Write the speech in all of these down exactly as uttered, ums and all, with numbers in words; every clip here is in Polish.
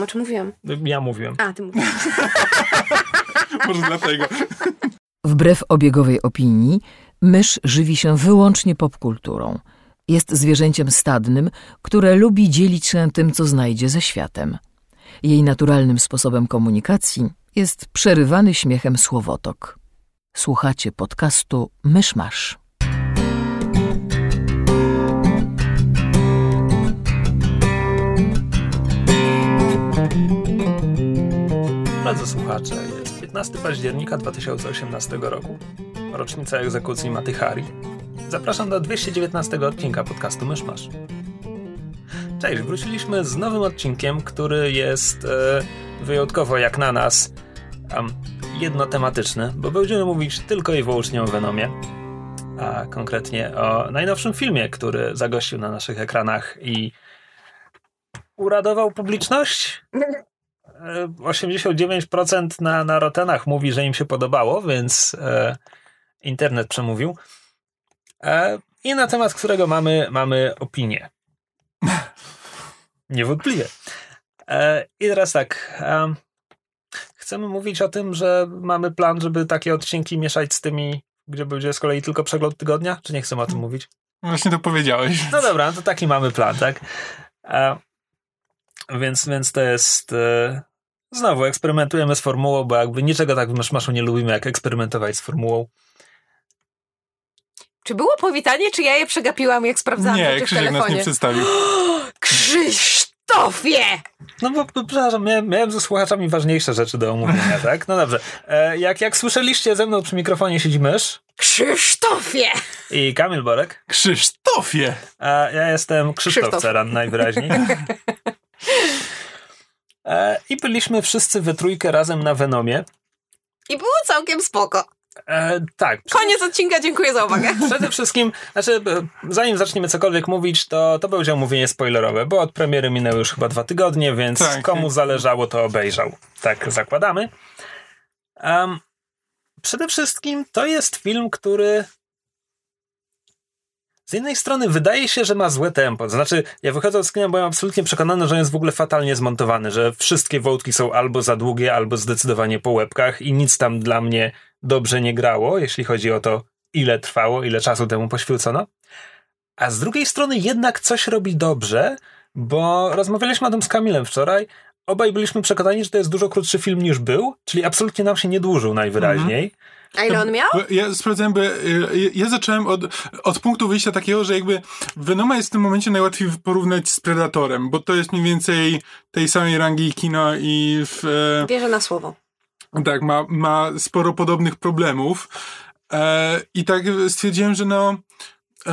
No, czy mówiłam? Ja mówiłem. A, ty mówiłeś. Może dlatego. Wbrew obiegowej opinii, mysz żywi się wyłącznie popkulturą. Jest zwierzęciem stadnym, które lubi dzielić się tym, co znajdzie, ze światem. Jej naturalnym sposobem komunikacji jest przerywany śmiechem słowotok. Słuchacie podcastu Mysz-masz. Drodzy słuchacze, jest piętnastego października dwa tysiące osiemnastego roku, rocznica egzekucji Maty Hari. Zapraszam do dwieście dziewiętnastego odcinka podcastu Mysz-masz. Cześć, wróciliśmy z nowym odcinkiem, który jest e, wyjątkowo jak na nas um, jednotematyczny, bo będziemy mówić tylko i wyłącznie o Venomie, a konkretnie o najnowszym filmie, który zagościł na naszych ekranach i uradował publiczność. osiemdziesiąt dziewięć procent na, na Rottenach mówi, że im się podobało, więc e, internet przemówił. E, I na temat którego mamy, mamy opinię. Niewątpliwie. E, I teraz tak. E, chcemy mówić o tym, że mamy plan, żeby takie odcinki mieszać z tymi, gdzie będzie z kolei tylko przegląd tygodnia? Czy nie chcemy o tym mówić? Właśnie to powiedziałeś. No dobra, no to taki mamy plan, tak? E, więc, więc to jest... E, znowu eksperymentujemy z formułą, bo jakby niczego tak w Mysz-maszu nie lubimy, jak eksperymentować z formułą. Czy było powitanie, czy ja je przegapiłam, jak sprawdzałam nie, rzeczy w telefonie? Nie, Krzysiek nas nie przedstawił. Krzysztofie! No bo, bo przepraszam, miałem, miałem ze słuchaczami ważniejsze rzeczy do omówienia, tak? No dobrze. E, jak, jak słyszeliście, ze mną przy mikrofonie siedzi mysz. Krzysztofie! I Kamil Borek. Krzysztofie! A ja jestem Krzysztof, Krzysztof. Ceran najwyraźniej. e, I byliśmy wszyscy we trójkę razem na Venomie. I było całkiem spoko. E, tak. Koniec odcinka, dziękuję za uwagę. Przede wszystkim, znaczy, zanim zaczniemy cokolwiek mówić, to, to będzie omówienie spoilerowe, bo od premiery minęły już chyba dwa tygodnie, więc tak, komu tak. zależało, to obejrzał. Tak zakładamy. Um, przede wszystkim to jest film, który z jednej strony wydaje się, że ma złe tempo. Znaczy, ja wychodzę z kina, byłem absolutnie przekonany, że on jest w ogóle fatalnie zmontowany, że wszystkie wątki są albo za długie, albo zdecydowanie po łebkach i nic tam dla mnie dobrze nie grało, jeśli chodzi o to, ile trwało, ile czasu temu poświęcono. A z drugiej strony jednak coś robi dobrze, bo rozmawialiśmy o tym z Kamilem wczoraj, obaj byliśmy przekonani, że to jest dużo krótszy film niż był, czyli absolutnie nam się nie dłużył najwyraźniej. Mhm. A ile on miał? Ja sprawdzałem, bo ja zacząłem od, od punktu wyjścia takiego, że jakby Venoma jest w tym momencie najłatwiej porównać z Predatorem, bo to jest mniej więcej tej samej rangi kino i w... Wierzę na słowo. Tak, ma, ma sporo podobnych problemów e, i tak stwierdziłem, że no, e,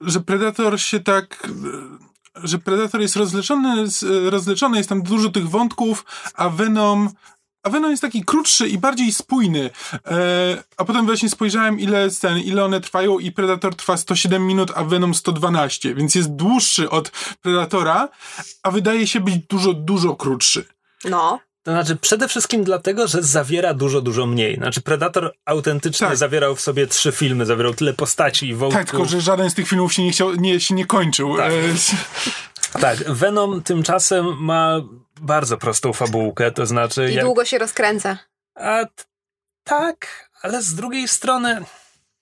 że Predator się tak... że Predator jest rozleczony, rozleczony, jest tam dużo tych wątków, a Venom... A Venom jest taki krótszy i bardziej spójny. E, a potem właśnie spojrzałem, ile scen, ile one trwają i Predator trwa sto siedem minut, a Venom sto dwanaście, więc jest dłuższy od Predatora, a wydaje się być dużo, dużo krótszy. No. To znaczy przede wszystkim dlatego, że zawiera dużo, dużo mniej. Znaczy Predator autentycznie tak. zawierał w sobie trzy filmy, zawierał tyle postaci i wątków. Tak, tylko że żaden z tych filmów się nie, chciał, nie, się nie kończył. Tak. E... tak, Venom tymczasem ma... bardzo prostą fabułkę, to znaczy... I jak... długo się rozkręca. A, t- tak, ale z drugiej strony...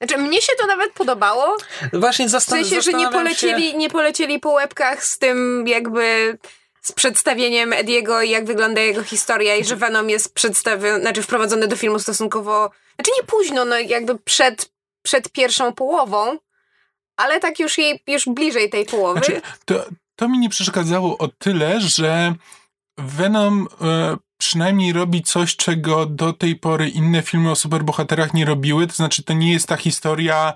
Znaczy, mnie się to nawet podobało. Właśnie zastanawiam się... W sensie, że nie polecieli, się... nie polecieli po łebkach z tym jakby... z przedstawieniem Ediego i jak wygląda jego historia i że Venom jest przedstawiony, znaczy wprowadzony do filmu stosunkowo... Znaczy nie późno, no jakby przed, przed pierwszą połową, ale tak już jej, już bliżej tej połowy. Znaczy, to, to mi nie przeszkadzało o tyle, że... Venom e, przynajmniej robi coś, czego do tej pory inne filmy o superbohaterach nie robiły. To znaczy, to nie jest ta historia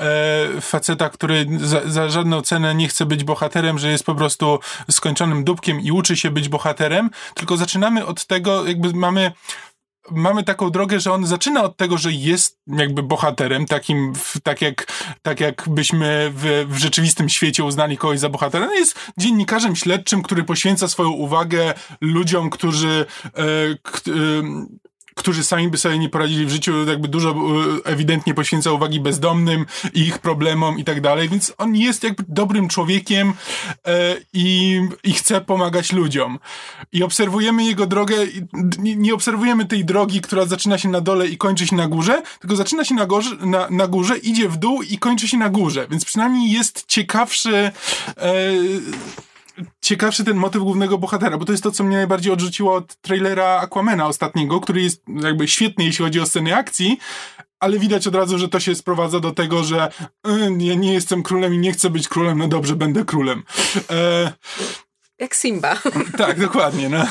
e, faceta, który za, za żadną cenę nie chce być bohaterem, że jest po prostu skończonym dupkiem i uczy się być bohaterem. Tylko zaczynamy od tego, jakby mamy... mamy taką drogę, że on zaczyna od tego, że jest jakby bohaterem, takim, w, tak jak, tak jakbyśmy w, w rzeczywistym świecie uznali kogoś za bohatera. No jest dziennikarzem śledczym, który poświęca swoją uwagę ludziom, którzy, e, k, e, którzy sami by sobie nie poradzili w życiu, jakby dużo ewidentnie poświęca uwagi bezdomnym i ich problemom i tak dalej, więc on jest jakby dobrym człowiekiem e, i, i chce pomagać ludziom. I obserwujemy jego drogę, nie, nie obserwujemy tej drogi, która zaczyna się na dole i kończy się na górze, tylko zaczyna się na, gorze, na, na górze, idzie w dół i kończy się na górze, więc przynajmniej jest ciekawszy... E, ciekawszy ten motyw głównego bohatera, bo to jest to, co mnie najbardziej odrzuciło od trailera Aquamana ostatniego, który jest jakby świetny, jeśli chodzi o sceny akcji, ale widać od razu, że to się sprowadza do tego, że y, ja nie jestem królem i nie chcę być królem, no dobrze, będę królem. E... Jak Simba. Tak, dokładnie, no.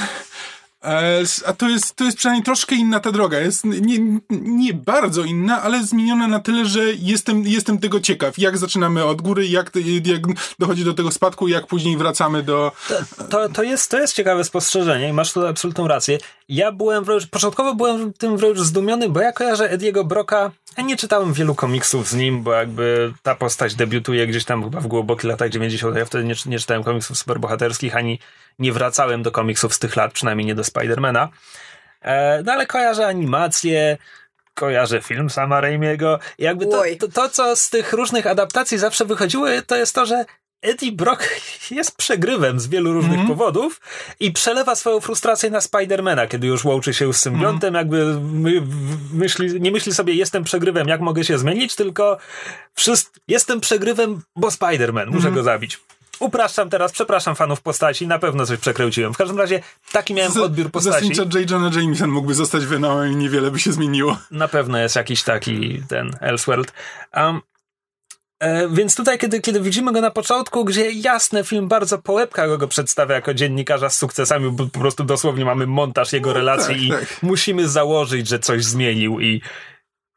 A to jest, to jest przynajmniej troszkę inna ta droga. Jest nie, nie bardzo inna, ale zmieniona na tyle, że jestem, jestem tego ciekaw. Jak zaczynamy od góry, jak, jak dochodzi do tego spadku, jak później wracamy do... To, to, to, jest, to jest ciekawe spostrzeżenie i masz tu absolutną rację. Ja byłem wręcz, początkowo byłem tym wręcz zdumiony, bo ja kojarzę Ediego Brocka, ja nie czytałem wielu komiksów z nim, bo jakby ta postać debiutuje gdzieś tam chyba w głębokich latach dziewięćdziesiątych. Ja wtedy nie, nie czytałem komiksów superbohaterskich, ani nie wracałem do komiksów z tych lat, przynajmniej nie do Spidermana. E, no ale kojarzę animację, kojarzę film sama Raimiego. I jakby to, to, to, co z tych różnych adaptacji zawsze wychodziły, to jest to, że Eddie Brock jest przegrywem z wielu różnych mm-hmm. powodów i przelewa swoją frustrację na Spidermana, kiedy już łączy się z symbiontem, mm-hmm. jakby my, myśli, nie myśli sobie, jestem przegrywem, jak mogę się zmienić, tylko wszyscy, jestem przegrywem, bo Spiderman, muszę mm-hmm. go zabić. Upraszczam teraz, przepraszam fanów postaci, na pewno coś przekręciłem. W każdym razie taki miałem Z, odbiór postaci. Zasadniczo J. Jonah Jameson mógłby zostać Venomem i niewiele by się zmieniło. Na pewno jest jakiś taki ten Elseworld. Um, e, więc tutaj, kiedy, kiedy widzimy go na początku, gdzie jasne, film bardzo po łebkach go, go przedstawia jako dziennikarza z sukcesami, bo po prostu dosłownie mamy montaż jego no, relacji tak, i tak. musimy założyć, że coś zmienił i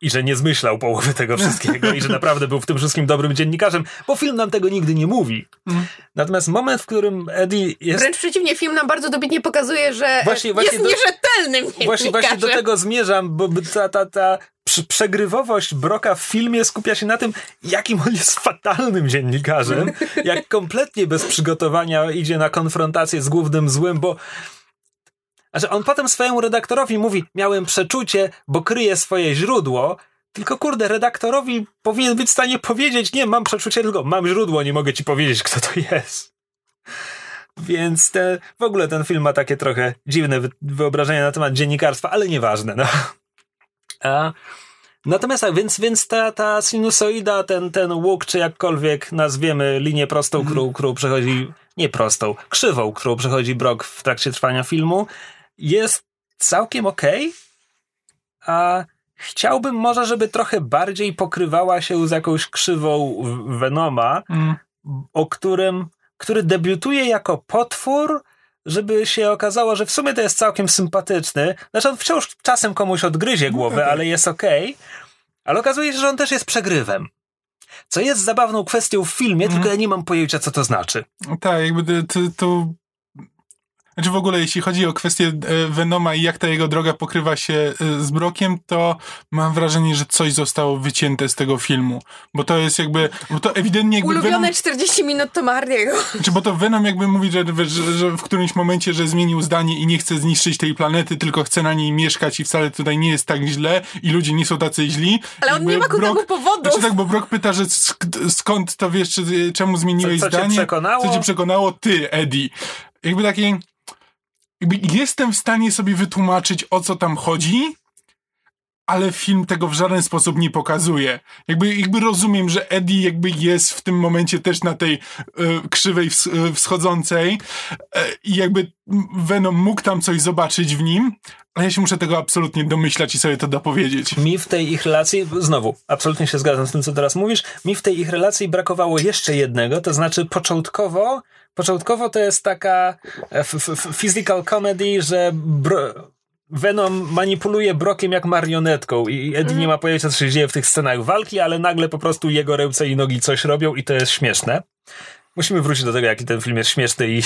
I że nie zmyślał połowy tego wszystkiego i że naprawdę był w tym wszystkim dobrym dziennikarzem, bo film nam tego nigdy nie mówi. Mm. Natomiast moment, w którym Eddie jest... Wręcz przeciwnie, film nam bardzo dobitnie pokazuje, że właśnie, właśnie jest do... nierzetelnym dziennikarzem. Właśnie, właśnie do tego zmierzam, bo ta, ta, ta przegrywowość Brocka w filmie skupia się na tym, jakim on jest fatalnym dziennikarzem, jak kompletnie bez przygotowania idzie na konfrontację z głównym złym, bo... Znaczy on potem swojemu redaktorowi mówi, miałem przeczucie, bo kryje swoje źródło, tylko kurde, redaktorowi powinien być w stanie powiedzieć, nie, mam przeczucie, tylko mam źródło, nie mogę ci powiedzieć, kto to jest. Więc te, w ogóle ten film ma takie trochę dziwne wyobrażenia na temat dziennikarstwa, ale nieważne, no. A, natomiast, a więc, więc ta, ta sinusoida, ten, ten łuk, czy jakkolwiek nazwiemy linię prostą, którą, którą przechodzi, nie prostą, krzywą, którą przechodzi Brock w trakcie trwania filmu, jest całkiem okej, okay, a chciałbym może, żeby trochę bardziej pokrywała się z jakąś krzywą Venoma, mm. o którym, który debiutuje jako potwór, żeby się okazało, że w sumie to jest całkiem sympatyczny. Znaczy on wciąż czasem komuś odgryzie głowę, ale jest okej. Okay. Ale okazuje się, że on też jest przegrywem. Co jest zabawną kwestią w filmie, mm. tylko ja nie mam pojęcia, co to znaczy. Tak, jakby to... to... Znaczy w ogóle, jeśli chodzi o kwestię Venoma i jak ta jego droga pokrywa się z Brockiem, to mam wrażenie, że coś zostało wycięte z tego filmu. Bo to jest jakby... Bo to ewidentnie jakby ulubione Venom... czterdzieści minut Toma Hardiego. Znaczy, bo to Venom jakby mówi, że, że, że w którymś momencie, że zmienił zdanie i nie chce zniszczyć tej planety, tylko chce na niej mieszkać i wcale tutaj nie jest tak źle i ludzie nie są tacy źli. Ale on jakby nie ma ku temu powodu. Znaczy tak, bo Brock pyta, że skąd to wiesz, czy, czemu zmieniłeś co, co zdanie? Cię przekonało? Co cię przekonało? Ty, Eddie. Jakby takie... Jestem w stanie sobie wytłumaczyć, o co tam chodzi, ale film tego w żaden sposób nie pokazuje. Jakby, jakby rozumiem, że Eddie jakby jest w tym momencie też na tej e, krzywej ws- wschodzącej e, i jakby Venom mógł tam coś zobaczyć w nim, ale ja się muszę tego absolutnie domyślać i sobie to dopowiedzieć. Mi w tej ich relacji, znowu, absolutnie się zgadzam z tym, co teraz mówisz, mi w tej ich relacji brakowało jeszcze jednego, to znaczy początkowo Początkowo to jest taka f- f- physical comedy, że br- Venom manipuluje Brockiem jak marionetką i Eddie mm. nie ma pojęcia, co się dzieje w tych scenach walki, ale nagle po prostu jego ręce i nogi coś robią i to jest śmieszne. Musimy wrócić do tego, jaki ten film jest śmieszny i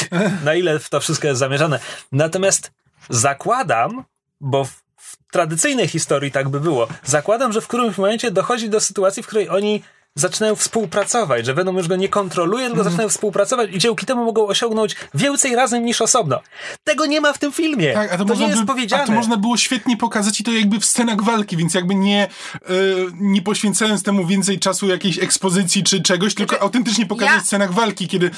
na ile w to wszystko jest zamierzane. Natomiast zakładam, bo w, w tradycyjnej historii tak by było, zakładam, że w którymś momencie dochodzi do sytuacji, w której oni zaczynają współpracować, że Venom już go nie kontroluje, tylko mm. zaczynają współpracować i dzięki temu mogą osiągnąć więcej razem niż osobno. Tego nie ma w tym filmie. Tak, a to, to można nie by, jest powiedziane. A to można było świetnie pokazać i to jakby w scenach walki, więc jakby nie, yy, nie poświęcając temu więcej czasu jakiejś ekspozycji czy czegoś, tylko znaczy, autentycznie pokazać ja... w scenach walki, kiedy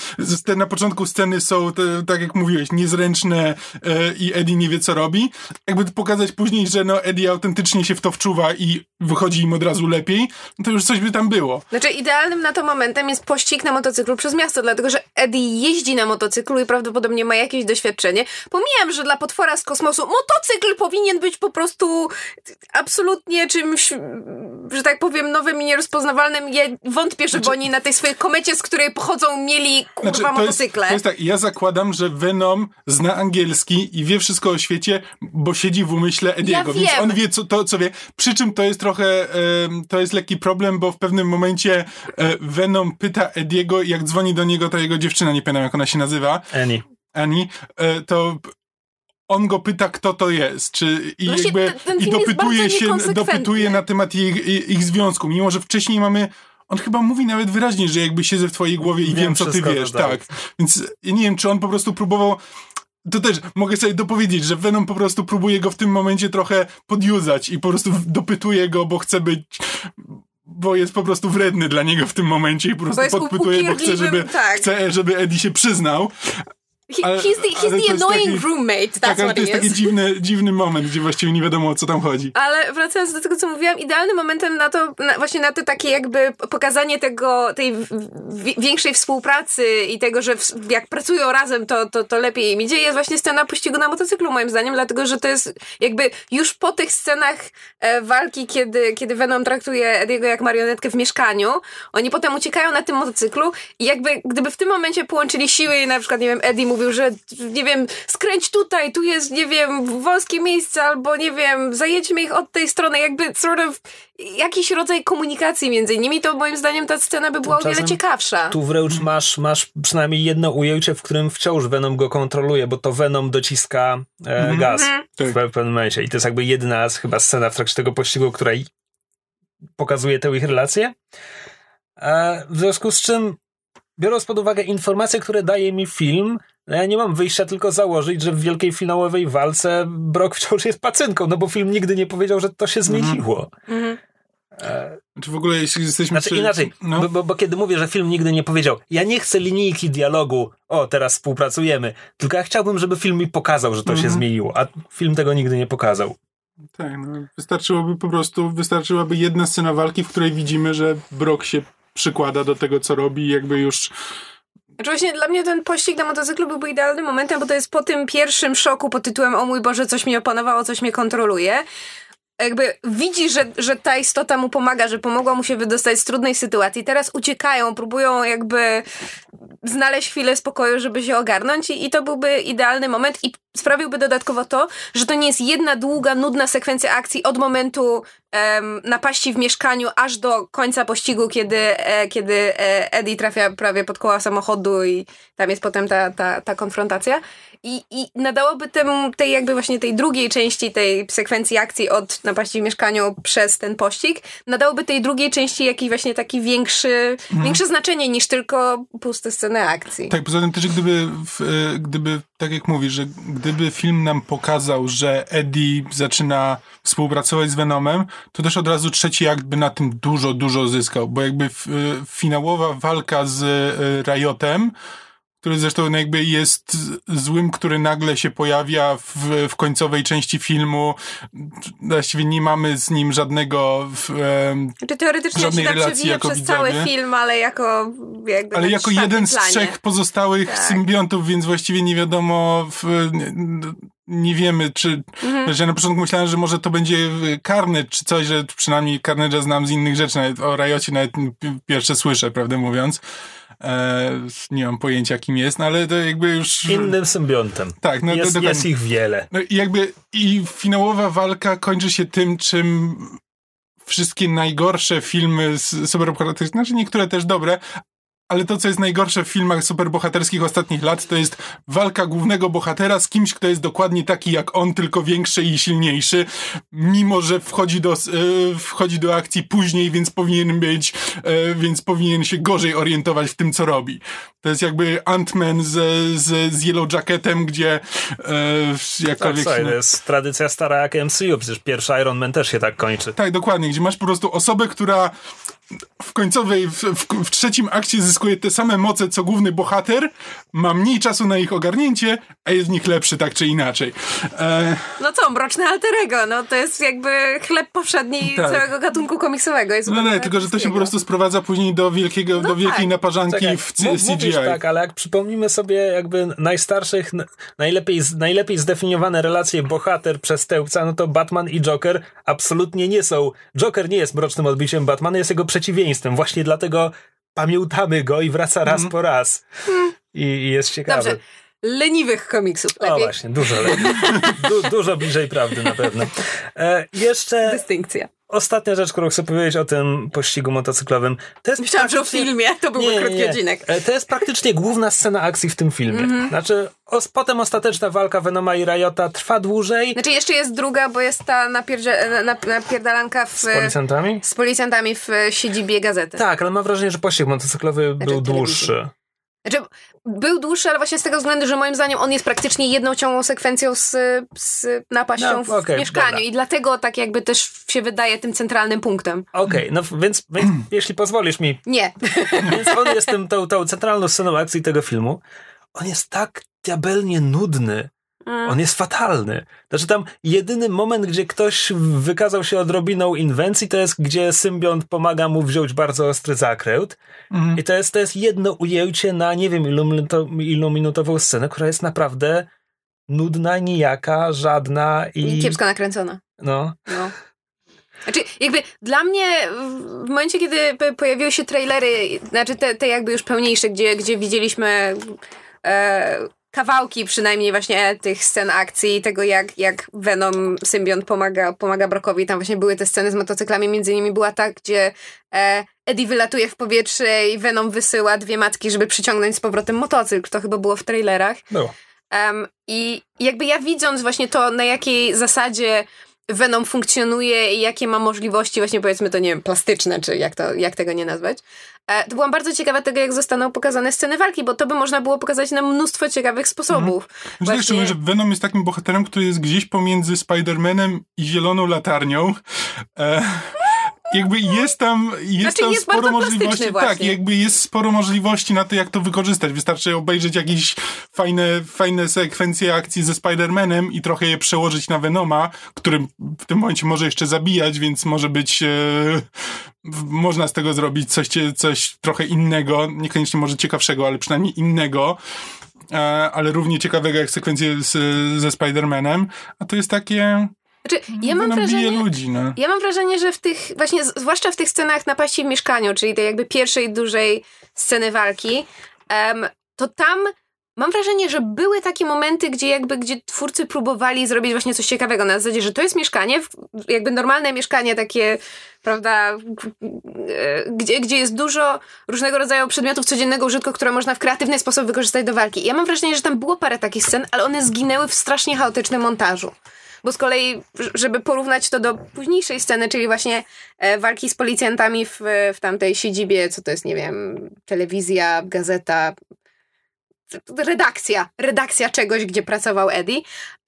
te, na początku sceny są, te, tak jak mówiłeś, niezręczne yy, i Eddie nie wie, co robi. Jakby pokazać później, że no Eddie autentycznie się w to wczuwa i wychodzi im od razu lepiej, to już coś by tam było. Znaczy idealnym na to momentem jest pościg na motocyklu przez miasto, dlatego że Eddie jeździ na motocyklu i prawdopodobnie ma jakieś doświadczenie. Pomijam, że dla potwora z kosmosu motocykl powinien być po prostu absolutnie czymś, że tak powiem, nowym i nierozpoznawalnym. Ja wątpię, żeby znaczy, oni na tej swojej komecie, z której pochodzą, mieli kurwa znaczy, to motocykle. Jest, to jest tak, ja zakładam, że Venom zna angielski i wie wszystko o świecie, bo siedzi w umyśle Ediego, ja więc on wie co, to, co wie. Przy czym to jest trochę, to jest lekki problem, bo w pewnym momencie momencie Venom pyta Ediego, jak dzwoni do niego ta jego dziewczyna, nie pamiętam jak ona się nazywa. Annie. Annie, to on go pyta, kto to jest. Czy, i, właśnie jakby, ten film i dopytuje jest bardzo się, dopytuje na temat ich, ich związku, mimo że wcześniej mamy. On chyba mówi nawet wyraźnie, że jakby siedzę w twojej głowie i wiem, wiem co ty wiesz. Tak. tak. Więc ja nie wiem, czy on po prostu próbował. To też mogę sobie dopowiedzieć, że Venom po prostu próbuje go w tym momencie trochę podjuzać i po prostu dopytuje go, bo chce być. Bo jest po prostu wredny dla niego w tym momencie i po prostu bo podpytuje, bo chce, żeby, tak. chce, żeby Eddie się przyznał. Ale, he's the, he's the annoying taki, roommate, that's tak, what to jest taki dziwny, dziwny moment, gdzie właściwie nie wiadomo, o co tam chodzi. Ale wracając do tego, co mówiłam, idealnym momentem na to, na, właśnie na to takie jakby pokazanie tego, tej w, większej współpracy i tego, że w, jak pracują razem, to, to, to lepiej im idzie, jest właśnie scena pościgu na motocyklu, moim zdaniem, dlatego, że to jest jakby już po tych scenach e, walki, kiedy, kiedy Venom traktuje Ediego jak marionetkę w mieszkaniu, oni potem uciekają na tym motocyklu i jakby, gdyby w tym momencie połączyli siły i na przykład, nie wiem, Eddie mówił, że nie wiem, skręć tutaj, tu jest, nie wiem, wąskie miejsce, albo nie wiem, zajedźmy ich od tej strony, jakby sort of jakiś rodzaj komunikacji między nimi, to moim zdaniem ta scena by była o wiele ciekawsza. Tu wręcz masz, masz przynajmniej jedno ujęcie, w którym wciąż Venom go kontroluje, bo to Venom dociska e, mm-hmm. gaz w pewnym momencie i to jest jakby jedna z, chyba scena w trakcie tego pościgu, która pokazuje tę ich relację. E, w związku z czym, biorąc pod uwagę informacje, które daje mi film, ja nie mam wyjścia, tylko założyć, że w wielkiej finałowej walce Brock wciąż jest pacynką, no bo film nigdy nie powiedział, że to się zmieniło. Mhm. E... Czy w ogóle jeśli jesteśmy... Znaczy przy... inaczej, no. bo, bo, bo kiedy mówię, że film nigdy nie powiedział, ja nie chcę linijki dialogu, o teraz współpracujemy, tylko ja chciałbym, żeby film mi pokazał, że to mhm. się zmieniło, a film tego nigdy nie pokazał. Tak, no wystarczyłoby po prostu, wystarczyłaby jedna scena walki, w której widzimy, że Brock się przykłada do tego, co robi i jakby już... Znaczy właśnie dla mnie ten pościg na motocyklu byłby idealnym momentem, bo to jest po tym pierwszym szoku pod tytułem o mój Boże, coś mnie opanowało, coś mnie kontroluje. Jakby widzi, że, że ta istota mu pomaga, że pomogła mu się wydostać z trudnej sytuacji. Teraz uciekają, próbują jakby znaleźć chwilę spokoju, żeby się ogarnąć i, i to byłby idealny moment i sprawiłby dodatkowo to, że to nie jest jedna długa, nudna sekwencja akcji od momentu em, napaści w mieszkaniu aż do końca pościgu, kiedy, e, kiedy e, Eddie trafia prawie pod koła samochodu i tam jest potem ta, ta, ta konfrontacja. I, i nadałoby temu, tej jakby właśnie tej drugiej części tej sekwencji akcji od napaści w mieszkaniu przez ten pościg, nadałoby tej drugiej części jakiś właśnie taki większy, hmm. większe znaczenie niż tylko puste sceny akcji. Tak, poza tym też gdyby, w, gdyby tak jak mówisz, że gdyby film nam pokazał, że Eddie zaczyna współpracować z Venomem, to też od razu trzeci akt by na tym dużo, dużo zyskał, bo jakby f, finałowa walka z Riotem, który zresztą jakby jest złym, który nagle się pojawia w, w końcowej części filmu. Właściwie nie mamy z nim żadnego w, Czy teoretycznie żadnej się relacji jako przez widzowie. Cały film, ale jako jakby ale jako jeden planie. Z trzech pozostałych tak. symbiontów, więc właściwie nie wiadomo w, nie wiemy, czy... Mhm. Ja na początku myślałem, że może to będzie Carnage, czy coś, że przynajmniej Carnage'a znam z innych rzeczy. Nawet o Riocie nawet pierwsze słyszę, prawdę mówiąc. E, nie mam pojęcia, kim jest, no ale to jakby już... Innym symbiontem. Tak. No, jest, do, do, jest ich wiele. No i jakby i finałowa walka kończy się tym, czym wszystkie najgorsze filmy superbohaterskie, znaczy niektóre też dobre, Ale to, co jest najgorsze w filmach superbohaterskich ostatnich lat, to jest walka głównego bohatera z kimś, kto jest dokładnie taki jak on, tylko większy i silniejszy, mimo że wchodzi do, yy, wchodzi do akcji później, więc powinien być, yy, więc powinien się gorzej orientować w tym, co robi. To jest jakby Ant-Man z, z, z Yellow Jacketem, gdzie yy, jakkolwiek... Tak, no, to jest tradycja stara jak M C U, przecież pierwszy Iron Man też się tak kończy. Tak, dokładnie, gdzie masz po prostu osobę, która w końcowej, w, w, w trzecim akcie zyskuje te same moce, co główny bohater, ma mniej czasu na ich ogarnięcie, a jest w nich lepszy, tak czy inaczej. E... No co, mroczne alter ego, no to jest jakby chleb powszedni tak. całego gatunku komiksowego. Jest no nie, tylko że to się po prostu sprowadza później do wielkiego, no do wielkiej tak. naparzanki Czekaj, w c- C G I. Mówisz tak, ale jak przypomnimy sobie jakby najstarszych, najlepiej, najlepiej zdefiniowane relacje bohater przestępca, no to Batman i Joker absolutnie nie są. Joker nie jest mrocznym odbiciem Batmana, jest jego przeciwieństwem. Właśnie dlatego pamiętamy go i wraca raz mm. po raz. Mm. I, I jest ciekawy. Dobrze. Leniwych komiksów. Lepiej. O właśnie, dużo leniwych. Du, dużo bliżej prawdy na pewno. E, jeszcze... Dystynkcja. Ostatnia rzecz, którą chcę powiedzieć o tym pościgu motocyklowym. To jest Myślałam, praktycznie... że o filmie. To był nie, krótki nie. odcinek. E, to jest praktycznie główna scena akcji w tym filmie. Mm-hmm. Znaczy, os- potem ostateczna walka Venoma i Riota trwa dłużej. Znaczy, jeszcze jest druga, bo jest ta napierdzia- nap- napierdalanka w... Z policjantami? Z policjantami w siedzibie gazety. Tak, ale mam wrażenie, że pościg motocyklowy znaczy, był dłuższy. Znaczy, był dłuższy, ale właśnie z tego względu, że moim zdaniem on jest praktycznie jedną ciągłą sekwencją z, z napaścią no, w okay, mieszkaniu dobra. I dlatego tak jakby też się wydaje tym centralnym punktem. Okej, okay, no więc, więc jeśli pozwolisz mi... Nie. Więc on jest tym, tą, tą centralną sceną akcji tego filmu. On jest tak diabelnie nudny. Mm. On jest fatalny. Znaczy tam jedyny moment, gdzie ktoś wykazał się odrobiną inwencji, to jest, gdzie symbiont pomaga mu wziąć bardzo ostry zakręt. Mm. I to jest, to jest jedno ujęcie na nie wiem ilu minutową scenę, która jest naprawdę nudna, nijaka, żadna i... Kiepsko nakręcona. No. No. Znaczy, jakby dla mnie w momencie, kiedy pojawiły się trailery, znaczy te, te jakby już pełniejsze, gdzie, gdzie widzieliśmy... E, kawałki przynajmniej właśnie tych scen akcji, tego jak, jak Venom symbiont pomaga, pomaga Brockowi. Tam właśnie były te sceny z motocyklami, między innymi była ta, gdzie e, Eddie wylatuje w powietrze i Venom wysyła dwie matki, żeby przyciągnąć z powrotem motocykl. To chyba było w trailerach. Było. Um, I jakby ja widząc właśnie to, na jakiej zasadzie Venom funkcjonuje i jakie ma możliwości właśnie powiedzmy to, nie wiem, plastyczne, czy jak, to, jak tego nie nazwać, e, to byłam bardzo ciekawa tego, jak zostaną pokazane sceny walki, bo to by można było pokazać na mnóstwo ciekawych sposobów. Mhm. Właśnie... Znaczy, szczególnie, że Venom jest takim bohaterem, który jest gdzieś pomiędzy Spider-Manem i Zieloną Latarnią. E... Jakby jest tam, jest znaczy, tam jest sporo możliwości. Tak, jakby jest sporo możliwości na to, jak to wykorzystać. Wystarczy obejrzeć jakieś fajne, fajne sekwencje akcji ze Spider-Manem i trochę je przełożyć na Venoma, którym w tym momencie może jeszcze zabijać, więc może być, e, można z tego zrobić coś, coś trochę innego, niekoniecznie może ciekawszego, ale przynajmniej innego. E, ale równie ciekawego jak sekwencje z, ze Spider-Manem. A to jest takie... Znaczy, ja, mam wrażenie, ludzi, no. ja mam wrażenie, że w tych, właśnie, zwłaszcza w tych scenach napaści w mieszkaniu, czyli tej jakby pierwszej dużej sceny walki, um, to tam mam wrażenie, że były takie momenty, gdzie jakby, gdzie twórcy próbowali zrobić właśnie coś ciekawego na zasadzie, że to jest mieszkanie, jakby normalne mieszkanie takie, prawda, gdzie, gdzie jest dużo różnego rodzaju przedmiotów codziennego użytku, które można w kreatywny sposób wykorzystać do walki. Ja mam wrażenie, że tam było parę takich scen, ale one zginęły w strasznie chaotycznym montażu. Bo z kolei, żeby porównać to do późniejszej sceny, czyli właśnie e, walki z policjantami w, w tamtej siedzibie, co to jest, nie wiem, telewizja, gazeta, redakcja, redakcja czegoś, gdzie pracował Eddie.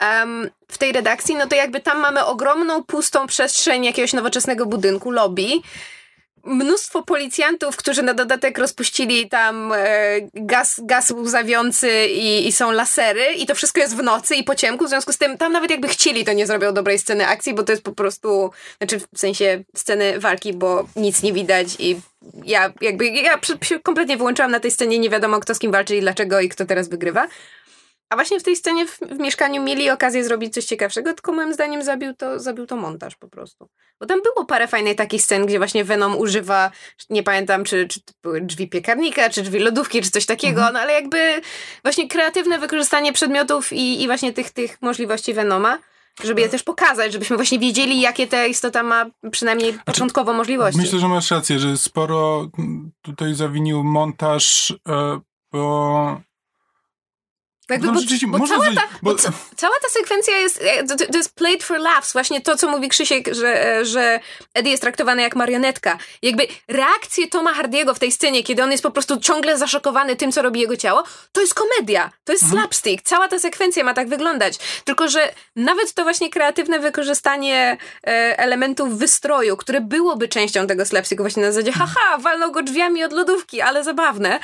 Um, w tej redakcji, no to jakby tam mamy ogromną, pustą przestrzeń jakiegoś nowoczesnego budynku, lobby, mnóstwo policjantów, którzy na dodatek rozpuścili tam e, gaz, gaz łzawiący i, i są lasery i to wszystko jest w nocy i po ciemku, w związku z tym tam nawet jakby chcieli, to nie zrobią dobrej sceny akcji, bo to jest po prostu, znaczy w sensie sceny walki, bo nic nie widać i ja jakby ja się kompletnie wyłączyłam na tej scenie, nie wiadomo kto z kim walczy i dlaczego i kto teraz wygrywa. A właśnie w tej scenie w, w mieszkaniu mieli okazję zrobić coś ciekawszego, tylko moim zdaniem zabił to, zabił to montaż po prostu. Bo tam było parę fajnych takich scen, gdzie właśnie Venom używa, nie pamiętam, czy, czy to były drzwi piekarnika, czy drzwi lodówki, czy coś takiego, mhm. no ale jakby właśnie kreatywne wykorzystanie przedmiotów i, i właśnie tych, tych możliwości Venoma. żeby je też pokazać, żebyśmy właśnie wiedzieli, jakie ta istota ma przynajmniej znaczy, początkowo możliwości. Myślę, że masz rację, że sporo tutaj zawinił montaż, bo... Jakby, no, bo, bo, bo, cała ta, bo... bo cała ta sekwencja jest to, to jest played for laughs, właśnie to, co mówi Krzysiek, że, że Eddie jest traktowany jak marionetka. Jakby reakcje Toma Hardiego w tej scenie, kiedy on jest po prostu ciągle zaszokowany tym, co robi jego ciało, to jest komedia, to jest mhm. slapstick, cała ta sekwencja ma tak wyglądać, tylko że nawet to właśnie kreatywne wykorzystanie elementów wystroju, które byłoby częścią tego slapsticku, właśnie na zasadzie haha, walnął go drzwiami od lodówki, ale zabawne,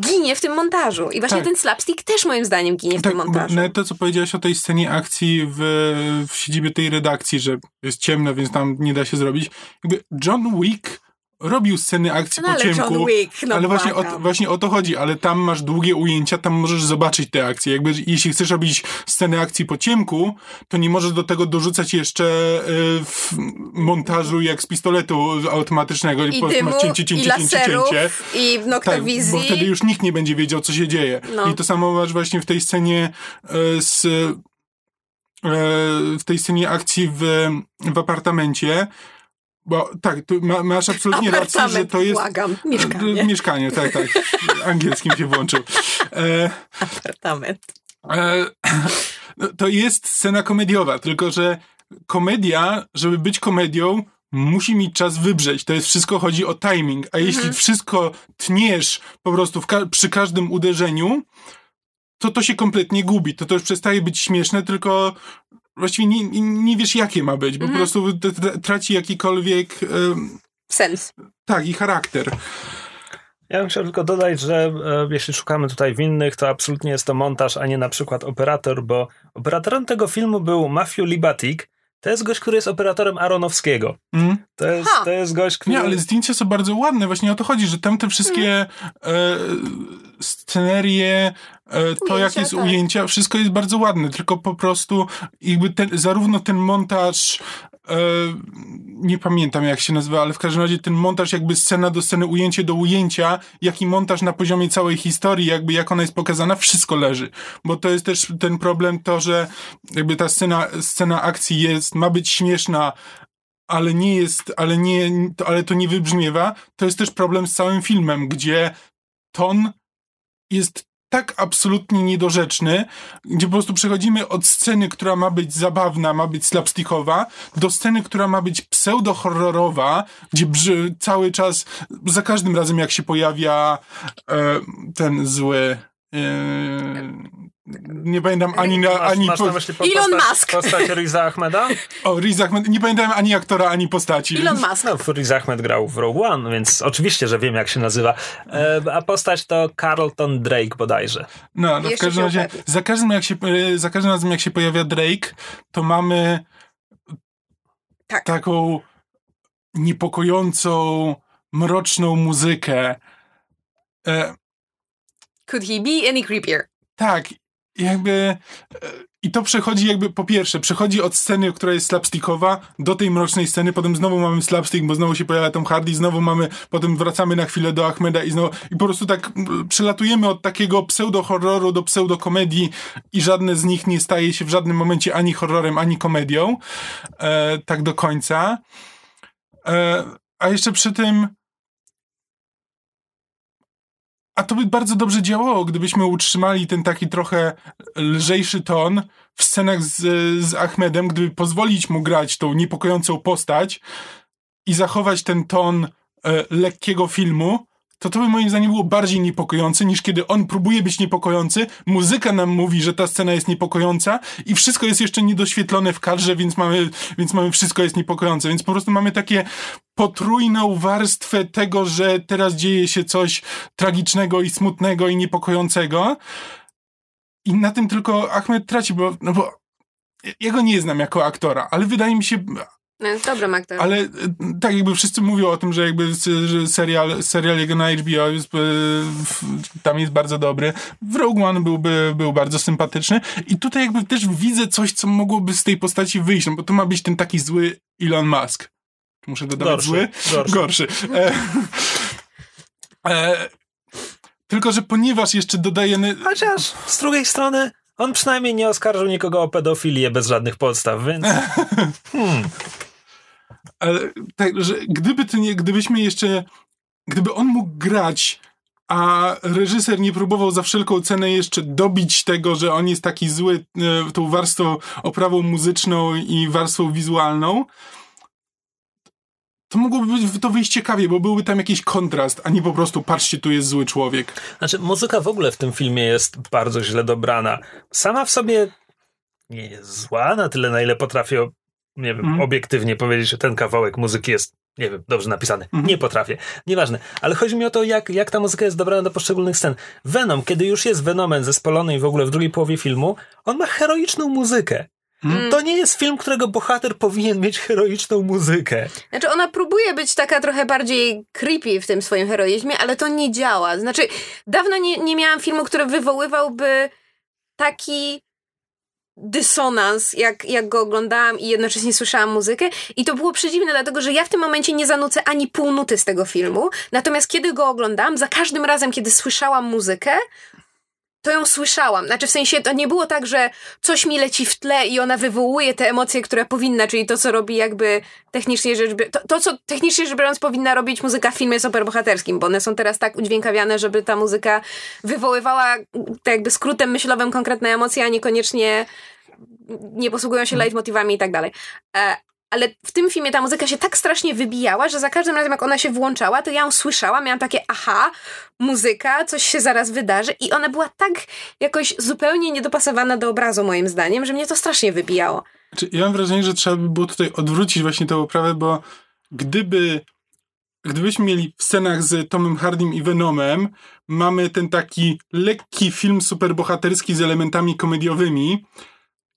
ginie w tym montażu. I właśnie tak. ten slapstick też moim zdaniem ginie w tak, tym montażu. To, co powiedziałaś o tej scenie akcji w, w siedzibie tej redakcji, że jest ciemno, więc tam nie da się zrobić. Jakby John Wick robił sceny akcji no, po ale ciemku. John Wick, no ale właśnie o, właśnie o to chodzi. Ale tam masz długie ujęcia, tam możesz zobaczyć te akcje. Jakby jeśli chcesz robić sceny akcji po ciemku, to nie możesz do tego dorzucać jeszcze y, w montażu jak z pistoletu automatycznego. I po prostu masz cięcie, cięcie, i laserów, cięcie, cięcie. I noktowizji. Tak, bo wtedy już nikt nie będzie wiedział, co się dzieje. No. I to samo masz właśnie w tej scenie y, z... Y, w tej scenie akcji w, w apartamencie. Bo tak, tu ma, masz absolutnie rację, że to jest... Błagam, mieszkanie. Mieszkanie, tak, tak. Angielskim się włączył. E, Apartament. E, to jest scena komediowa, tylko że komedia, żeby być komedią, musi mieć czas wybrzeć. To jest wszystko, chodzi o timing. A jeśli mhm. wszystko tniesz po prostu w ka- przy każdym uderzeniu, to to się kompletnie gubi. To to już przestaje być śmieszne, tylko... Właściwie nie, nie wiesz, jakie ma być, bo mm. po prostu traci jakikolwiek... Um, sens. Tak, i charakter. Ja bym chciał tylko dodać, że e, jeśli szukamy tutaj winnych, to absolutnie jest to montaż, a nie na przykład operator, bo operatorem tego filmu był Matthew Libatique. To jest gość, który jest operatorem Aronowskiego. Mm. To, jest, to jest gość, który... Nie, ale zdjęcia są bardzo ładne. Właśnie o to chodzi, że tam te wszystkie mm. e, scenerie, e, to ujęcia, jak jest tak. ujęcia, wszystko jest bardzo ładne. Tylko po prostu jakby ten, zarówno ten montaż, e, nie pamiętam jak się nazywa, ale w każdym razie ten montaż jakby scena do sceny, ujęcie do ujęcia, jak i montaż na poziomie całej historii, jakby jak ona jest pokazana, wszystko leży. Bo to jest też ten problem, to, że jakby ta scena, scena akcji jest ma być śmieszna, ale nie jest, ale nie, to, ale to nie wybrzmiewa, to jest też problem z całym filmem, gdzie ton jest tak absolutnie niedorzeczny, gdzie po prostu przechodzimy od sceny, która ma być zabawna, ma być slapstickowa, do sceny, która ma być pseudo-horrorowa, gdzie brzy, cały czas, za każdym razem jak się pojawia e, ten zły... E, Nie pamiętam ani... na, ani masz, masz na myśli po Elon postać, Musk. Postać Riza Ahmeda? O, Riz Ahmed. Nie pamiętam ani aktora, ani postaci. Elon więc... Musk. No, Riz Ahmed grał w Rogue One, więc oczywiście, że wiem, jak się nazywa. E, a postać to Carlton Drake bodajże. No, no w każdym razie, za każdym, jak się, za każdym razem, jak się pojawia Drake, to mamy tak. taką niepokojącą, mroczną muzykę. E... Could he be any creepier? Tak. Jakby i to przechodzi jakby, po pierwsze, przechodzi od sceny, która jest slapstickowa, do tej mrocznej sceny, potem znowu mamy slapstick, bo znowu się pojawia Tom Hardy, znowu mamy, potem wracamy na chwilę do Ahmeda i znowu, i po prostu tak przelatujemy od takiego pseudo-horroru do pseudo-komedii i żadne z nich nie staje się w żadnym momencie ani horrorem, ani komedią, e, tak do końca. E, a jeszcze przy tym A to by bardzo dobrze działało, gdybyśmy utrzymali ten taki trochę lżejszy ton w scenach z, z Ahmedem, gdyby pozwolić mu grać tą niepokojącą postać i zachować ten ton e, lekkiego filmu, to to by moim zdaniem było bardziej niepokojące, niż kiedy on próbuje być niepokojący, muzyka nam mówi, że ta scena jest niepokojąca i wszystko jest jeszcze niedoświetlone w kadrze, więc mamy, więc mamy wszystko jest niepokojące, więc po prostu mamy takie potrójną warstwę tego, że teraz dzieje się coś tragicznego i smutnego i niepokojącego i na tym tylko Ahmed traci, bo, no bo ja go nie znam jako aktora, ale wydaje mi się... No, dobra, Magda. Ale tak jakby wszyscy mówią o tym, że jakby że serial, serial jego na H B O jest, tam jest bardzo dobry. W Rogue One byłby, był bardzo sympatyczny. I tutaj jakby też widzę coś, co mogłoby z tej postaci wyjść, no bo to ma być ten taki zły Elon Musk. Muszę dodawać gorszy, zły? Gorszy. gorszy. E, e, tylko, że ponieważ jeszcze dodajemy... Chociaż z drugiej strony On przynajmniej nie oskarżył nikogo o pedofilię bez żadnych podstaw, więc... Hmm. Ale tak, że gdyby ty nie, gdybyśmy jeszcze... Gdyby on mógł grać, a reżyser nie próbował za wszelką cenę jeszcze dobić tego, że on jest taki zły tą warstwą, oprawą muzyczną i warstwą wizualną, to mogłoby być to wyjść ciekawie, bo byłby tam jakiś kontrast, a nie po prostu patrzcie, tu jest zły człowiek. Znaczy, muzyka w ogóle w tym filmie jest bardzo źle dobrana. Sama w sobie nie jest zła, na tyle, na ile potrafię, nie wiem, mm. obiektywnie powiedzieć, że ten kawałek muzyki jest, nie wiem, dobrze napisany. Mm. Nie potrafię. Nieważne. Ale chodzi mi o to, jak, jak ta muzyka jest dobrana do poszczególnych scen. Venom, kiedy już jest Venomem zespolony i w ogóle w drugiej połowie filmu, on ma heroiczną muzykę. Hmm. To nie jest film, którego bohater powinien mieć heroiczną muzykę. Znaczy ona próbuje być taka trochę bardziej creepy w tym swoim heroizmie, ale to nie działa. Znaczy dawno nie, nie miałam filmu, który wywoływałby taki dysonans, jak, jak go oglądałam i jednocześnie słyszałam muzykę. I to było przedziwne, dlatego że ja w tym momencie nie zanucę ani pół nuty z tego filmu. Natomiast kiedy go oglądałam, za każdym razem, kiedy słyszałam muzykę, to ją słyszałam. Znaczy w sensie to nie było tak, że coś mi leci w tle i ona wywołuje te emocje, które powinna, czyli to, co robi jakby technicznie rzecz biorąc, to, to, co technicznie rzecz biorąc powinna robić muzyka w filmie superbohaterskim, bo one są teraz tak udźwiękawiane, żeby ta muzyka wywoływała tak jakby skrótem myślowym konkretne emocje, a niekoniecznie nie posługują się leitmotivami i tak dalej. Ale w tym filmie ta muzyka się tak strasznie wybijała, że za każdym razem, jak ona się włączała, to ja ją słyszałam, miałam takie aha, muzyka, coś się zaraz wydarzy i ona była tak jakoś zupełnie niedopasowana do obrazu, moim zdaniem, że mnie to strasznie wybijało. Ja mam wrażenie, że trzeba by było tutaj odwrócić właśnie tę oprawę, bo gdyby gdybyśmy mieli w scenach z Tomem Hardym i Venomem, mamy ten taki lekki film superbohaterski z elementami komediowymi,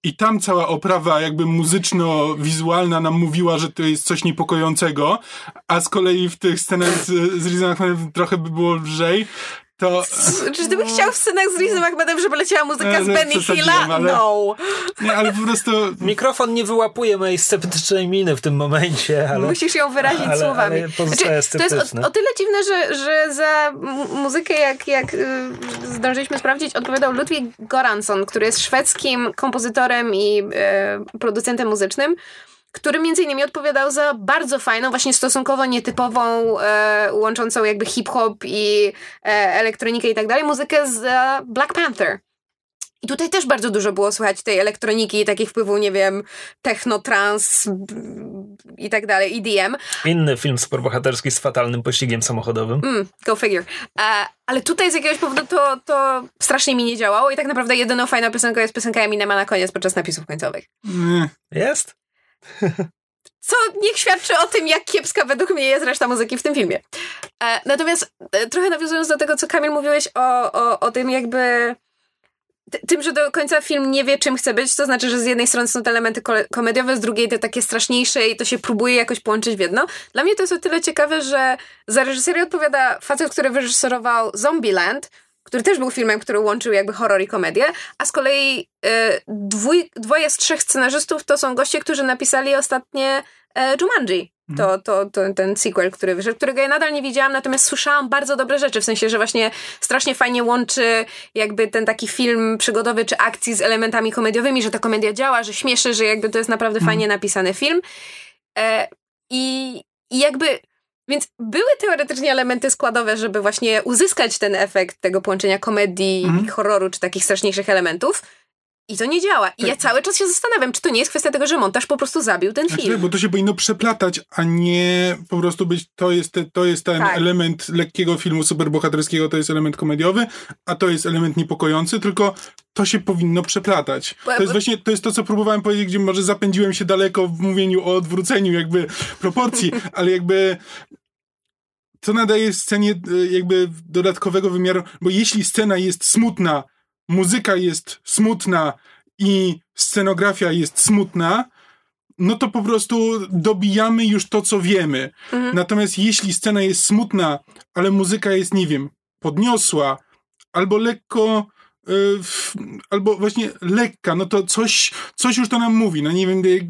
i tam cała oprawa jakby muzyczno-wizualna nam mówiła, że to jest coś niepokojącego, a z kolei w tych scenach z, z Rizem Ahmedem trochę by było lżej, to... Czy ty byś chciał w scenach z Rizem Ahmedem, żeby leciała muzyka z Benny Hilla? Ale... No! Nie, ale po prostu... Mikrofon nie wyłapuje mojej sceptycznej miny w tym momencie, ale... Musisz ją wyrazić ale, słowami. Ale pozostaje sceptyczne. To jest o, o tyle dziwne, że, że za muzykę, jak, jak zdążyliśmy sprawdzić, odpowiadał Ludwig Göransson, który jest szwedzkim kompozytorem i e, producentem muzycznym, który między innymi odpowiadał za bardzo fajną, właśnie stosunkowo nietypową, e, łączącą jakby hip-hop i e, elektronikę i tak dalej, muzykę z e, Black Panther. I tutaj też bardzo dużo było słychać tej elektroniki i takich wpływów, nie wiem, techno, trans i tak dalej, E D M. Inny film superbohaterski z fatalnym pościgiem samochodowym. Mm, go figure. E, ale tutaj z jakiegoś powodu to, to strasznie mi nie działało i tak naprawdę jedyną fajną piosenką jest piosenka Eminema na koniec podczas napisów końcowych. Mm. Jest? Co niech świadczy o tym, jak kiepska według mnie jest reszta muzyki w tym filmie. E, natomiast e, trochę nawiązując do tego, co Kamil mówiłeś o, o, o tym jakby t- tym, że do końca film nie wie, czym chce być, to znaczy, że z jednej strony są te elementy ko- komediowe, z drugiej te takie straszniejsze i to się próbuje jakoś połączyć w jedno. Dla mnie to jest o tyle ciekawe, że za reżyserię odpowiada facet, który wyreżyserował Zombieland, który też był filmem, który łączył jakby horror i komedię, a z kolei y, dwój, dwoje z trzech scenarzystów to są goście, którzy napisali ostatnie e, Jumanji. To, to, to ten sequel, który wyszedł, którego ja nadal nie widziałam, natomiast słyszałam bardzo dobre rzeczy, w sensie, że właśnie strasznie fajnie łączy jakby ten taki film przygodowy czy akcji z elementami komediowymi, że ta komedia działa, że śmieszy, że jakby to jest naprawdę mm. fajnie napisany film. E, i, I jakby... Więc były teoretycznie elementy składowe, żeby właśnie uzyskać ten efekt tego połączenia komedii, mhm. horroru czy takich straszniejszych elementów. I to nie działa. I tak. Ja cały czas się zastanawiam, czy to nie jest kwestia tego, że montaż po prostu zabił ten film. Znaczy, bo to się powinno przeplatać, a nie po prostu być, to jest, te, to jest ten tak. element lekkiego filmu superbohaterskiego, to jest element komediowy, a to jest element niepokojący, tylko to się powinno przeplatać. Bo, to jest bo... właśnie, to jest to, co próbowałem powiedzieć, gdzie może zapędziłem się daleko w mówieniu o odwróceniu jakby proporcji, ale jakby... To nadaje scenie jakby dodatkowego wymiaru, bo jeśli scena jest smutna, muzyka jest smutna i scenografia jest smutna, no to po prostu dobijamy już to, co wiemy. Mhm. Natomiast jeśli scena jest smutna, ale muzyka jest, nie wiem, podniosła, albo lekko, y, f, albo właśnie lekka, no to coś, coś już to nam mówi. No nie wiem, jak,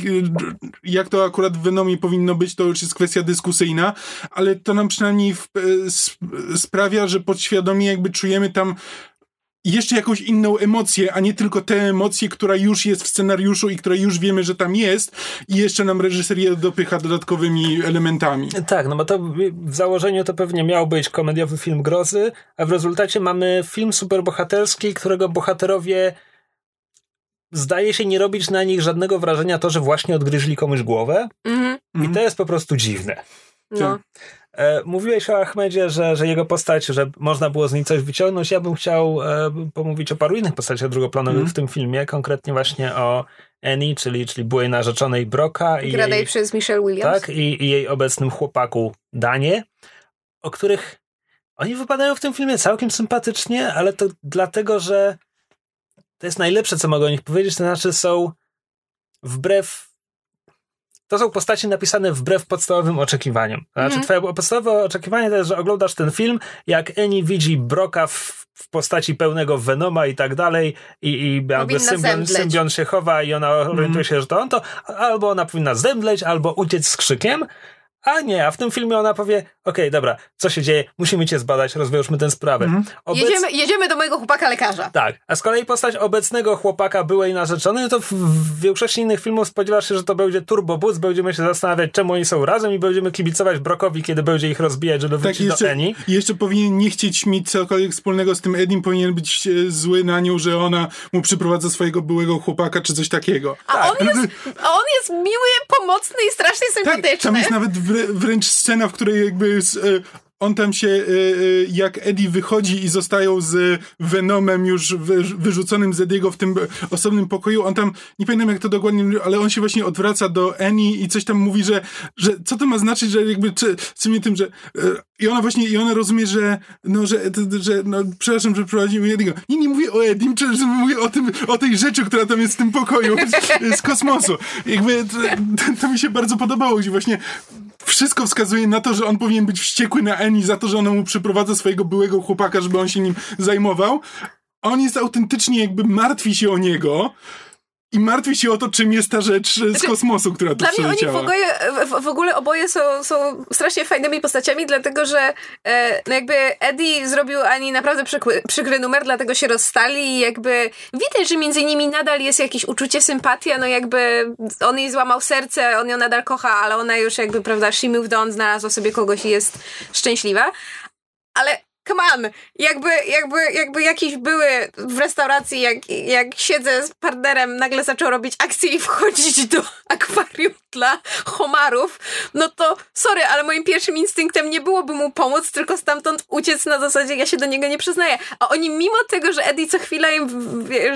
jak to akurat w Venomie powinno być, to już jest kwestia dyskusyjna, ale to nam przynajmniej w, s, sprawia, że podświadomie jakby czujemy tam jeszcze jakąś inną emocję, a nie tylko tę emocję, która już jest w scenariuszu i która już wiemy, że tam jest, i jeszcze nam reżyser je dopycha dodatkowymi elementami. Tak, no bo to w założeniu to pewnie miał być komediowy film grozy, a w rezultacie mamy film superbohaterski, którego bohaterowie zdaje się nie robić na nich żadnego wrażenia to, że właśnie odgryźli komuś głowę. Mhm. I to jest po prostu dziwne. No. E, mówiłeś o Ahmedzie, że, że jego postać, że można było z niej coś wyciągnąć. Ja bym chciał e, pomówić o paru innych postaciach drugoplanowych mm. w tym filmie, konkretnie właśnie o Annie, czyli, czyli byłej narzeczonej Brocka i granej jej, przez Michelle Williams. Tak, i, i jej obecnym chłopaku Danie, o których oni wypadają w tym filmie całkiem sympatycznie, ale to dlatego, że to jest najlepsze, co mogę o nich powiedzieć, to znaczy są wbrew to są postacie napisane wbrew podstawowym oczekiwaniom. Znaczy, mm. twoje podstawowe oczekiwanie to jest, że oglądasz ten film, jak Annie widzi Brocka w, w postaci pełnego Venoma i tak dalej, i, i jakby symbion, symbion się chowa i ona orientuje się, mm. że to on, to albo ona powinna zemdleć, albo uciec z krzykiem, a nie, a w tym filmie ona powie, okej, okay, dobra, co się dzieje, musimy cię zbadać, rozwiążmy tę sprawę. Mm. Obec... Jedziemy, jedziemy do mojego chłopaka lekarza. Tak, a z kolei postać obecnego chłopaka byłej narzeczonej, no to w, w większości innych filmów spodziewasz się, że to będzie turbo boost, będziemy się zastanawiać, czemu oni są razem i będziemy kibicować Brockowi, kiedy będzie ich rozbijać, żeby tak, wrócić jeszcze, do Annie. Jeszcze powinien nie chcieć mieć cokolwiek wspólnego z tym Eddie, powinien być e, zły na nią, że ona mu przyprowadza swojego byłego chłopaka, czy coś takiego. A, tak. on, jest, a on jest miły, pomocny i strasznie sympatyczny. Tak, tam jest nawet w wręcz scena, w której jakby on tam się, jak Eddie wychodzi i zostają z Venomem już wyrzuconym z Eddiego w tym osobnym pokoju, on tam, nie pamiętam jak to dokładnie, ale on się właśnie odwraca do Annie i coś tam mówi, że, że co to ma znaczyć, że jakby, czy, czy mnie tym, że i ona właśnie, i ona rozumie, że no, że, że no, przepraszam, że prowadziłem Eddiego. Nie, nie mówię o Eddim, czy mówię o tym, o tej rzeczy, która tam jest w tym pokoju z kosmosu. Jakby to, to mi się bardzo podobało, gdzie właśnie wszystko wskazuje na to, że on powinien być wściekły na Annie za to, że ona mu przyprowadza swojego byłego chłopaka, żeby on się nim zajmował. A on jest autentycznie jakby martwi się o niego i martwi się o to, czym jest ta rzecz z znaczy, kosmosu, która tu przeleciała. Dla mnie oni w ogóle, w ogóle oboje są, są strasznie fajnymi postaciami, dlatego że e, no jakby Eddie zrobił Annie naprawdę przykły, przykry numer, dlatego się rozstali i jakby widać, że między nimi nadal jest jakieś uczucie, sympatia, no jakby on jej złamał serce, on ją nadal kocha, ale ona już jakby, prawda, she moved on, znalazła sobie kogoś i jest szczęśliwa. Ale come on, jakby, jakby, jakby jakieś były w restauracji, jak, jak siedzę z partnerem, nagle zaczął robić akcję i wchodzić do akwarium dla homarów, no to sorry, ale moim pierwszym instynktem nie byłoby mu pomóc, tylko stamtąd uciec na zasadzie, ja się do niego nie przyznaję. A oni mimo tego, że Eddie co chwila im,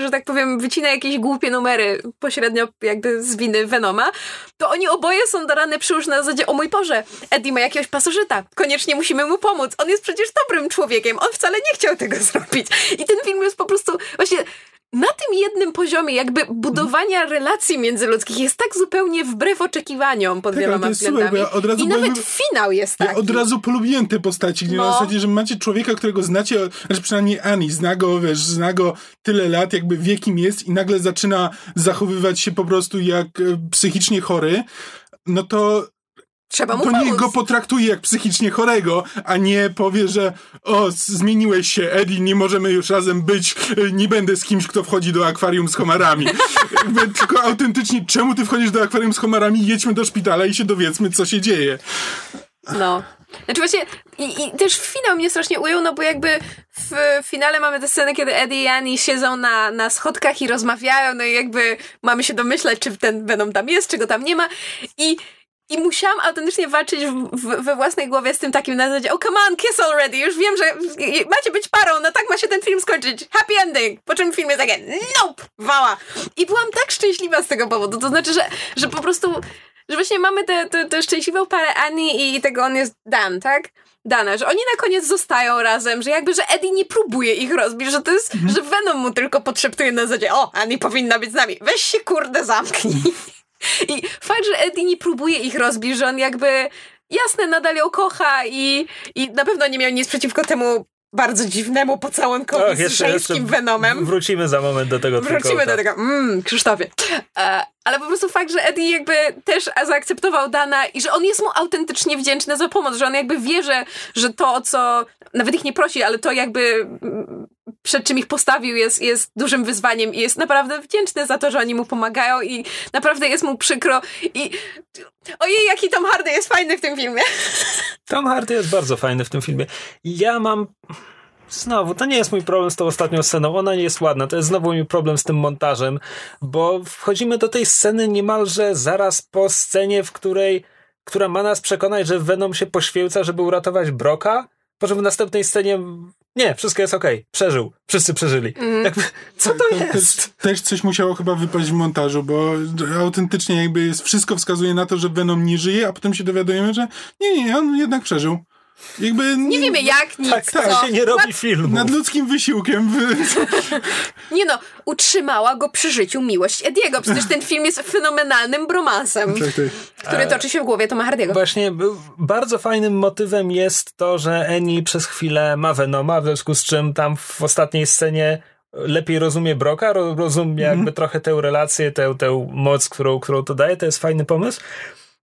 że tak powiem, wycina jakieś głupie numery pośrednio jakby z winy Venoma, to oni oboje są dorane przy już na zasadzie, o mój Boże, Eddie ma jakiegoś pasożyta, koniecznie musimy mu pomóc, on jest przecież dobrym człowiekiem, on wcale nie chciał tego zrobić. I ten film jest po prostu właśnie na tym jednym poziomie jakby budowania relacji międzyludzkich jest tak zupełnie wbrew oczekiwaniom pod tak, wieloma względami. Super, ja I byłem, nawet finał jest taki. Ja od razu polubiłem te postaci, gdzie no. na zasadzie, że macie człowieka, którego znacie, znaczy przynajmniej Annie, zna go, wiesz, zna go tyle lat, jakby wie kim jest i nagle zaczyna zachowywać się po prostu jak psychicznie chory, no to Trzeba mu to pomóc. Niech go potraktuje jak psychicznie chorego, a nie powie, że o, zmieniłeś się, Eddie, nie możemy już razem być, nie będę z kimś, kto wchodzi do akwarium z homarami. Tylko autentycznie, czemu ty wchodzisz do akwarium z homarami? Jedźmy do szpitala i się dowiedzmy, co się dzieje. No. Znaczy właśnie i, i też finał mnie strasznie ujął, no bo jakby w finale mamy tę scenę, kiedy Eddie i Annie siedzą na, na schodkach i rozmawiają, no i jakby mamy się domyślać, czy ten Venom tam jest, czy go tam nie ma. I I musiałam autentycznie walczyć w, w, we własnej głowie z tym takim na zasadzie, oh come on, kiss already, już wiem, że macie być parą, no tak ma się ten film skończyć, happy ending, po czym film jest takie, nope, wała. I byłam tak szczęśliwa z tego powodu, to znaczy, że, że po prostu, że właśnie mamy tę, tę, tę szczęśliwą parę Annie i tego on jest Dan, tak? Dana, że oni na koniec zostają razem, że jakby, że Eddie nie próbuje ich rozbić, że to jest, mhm. że Venom mu tylko podszeptuje na zasadzie, o, Annie powinna być z nami, weź się kurde zamknij. I fakt, że Eddie nie próbuje ich rozbić, że on jakby jasne, nadal ją kocha i, i na pewno nie miał nic przeciwko temu bardzo dziwnemu pocałunkowi oh, z żeńskim Venomem. Wrócimy za moment do tego. Wrócimy tylko, do tak. tego. Mm, Krzysztofie. E, ale po prostu fakt, że Eddie jakby też zaakceptował Dana i że on jest mu autentycznie wdzięczny za pomoc, że on jakby wie, że, że to, o co nawet ich nie prosi, ale to jakby przed czym ich postawił, jest, jest dużym wyzwaniem i jest naprawdę wdzięczny za to, że oni mu pomagają i naprawdę jest mu przykro i ojej, jaki Tom Hardy jest fajny w tym filmie. Tom Hardy jest bardzo fajny w tym filmie. Ja mam... Znowu, to nie jest mój problem z tą ostatnią sceną, ona nie jest ładna, to jest znowu mój problem z tym montażem, bo wchodzimy do tej sceny niemalże zaraz po scenie, w której, która ma nas przekonać, że Venom się poświęca, żeby uratować Brocka, po czym w następnej scenie nie, wszystko jest okej, okay. Przeżył, wszyscy przeżyli. Mm. Jakby, co to, to jest? Też, też coś musiało chyba wypaść w montażu, bo autentycznie jakby jest, wszystko wskazuje na to, że Venom nie żyje, a potem się dowiadujemy, że nie, nie, on jednak przeżył. Jakby, nie wiemy jak, nic. Tak, tak się nie robi nad, filmu. Nad ludzkim wysiłkiem. Nie no, utrzymała go przy życiu miłość Ediego. Przecież ten film jest fenomenalnym bromansem, tak, tak. który eee, toczy się w głowie Toma Hardiego. Właśnie, bardzo fajnym motywem jest to, że Annie przez chwilę ma Venoma, w związku z czym tam w ostatniej scenie lepiej rozumie Brocka, rozumie jakby mm. trochę tę relację, tę, tę moc, którą, którą to daje. To jest fajny pomysł.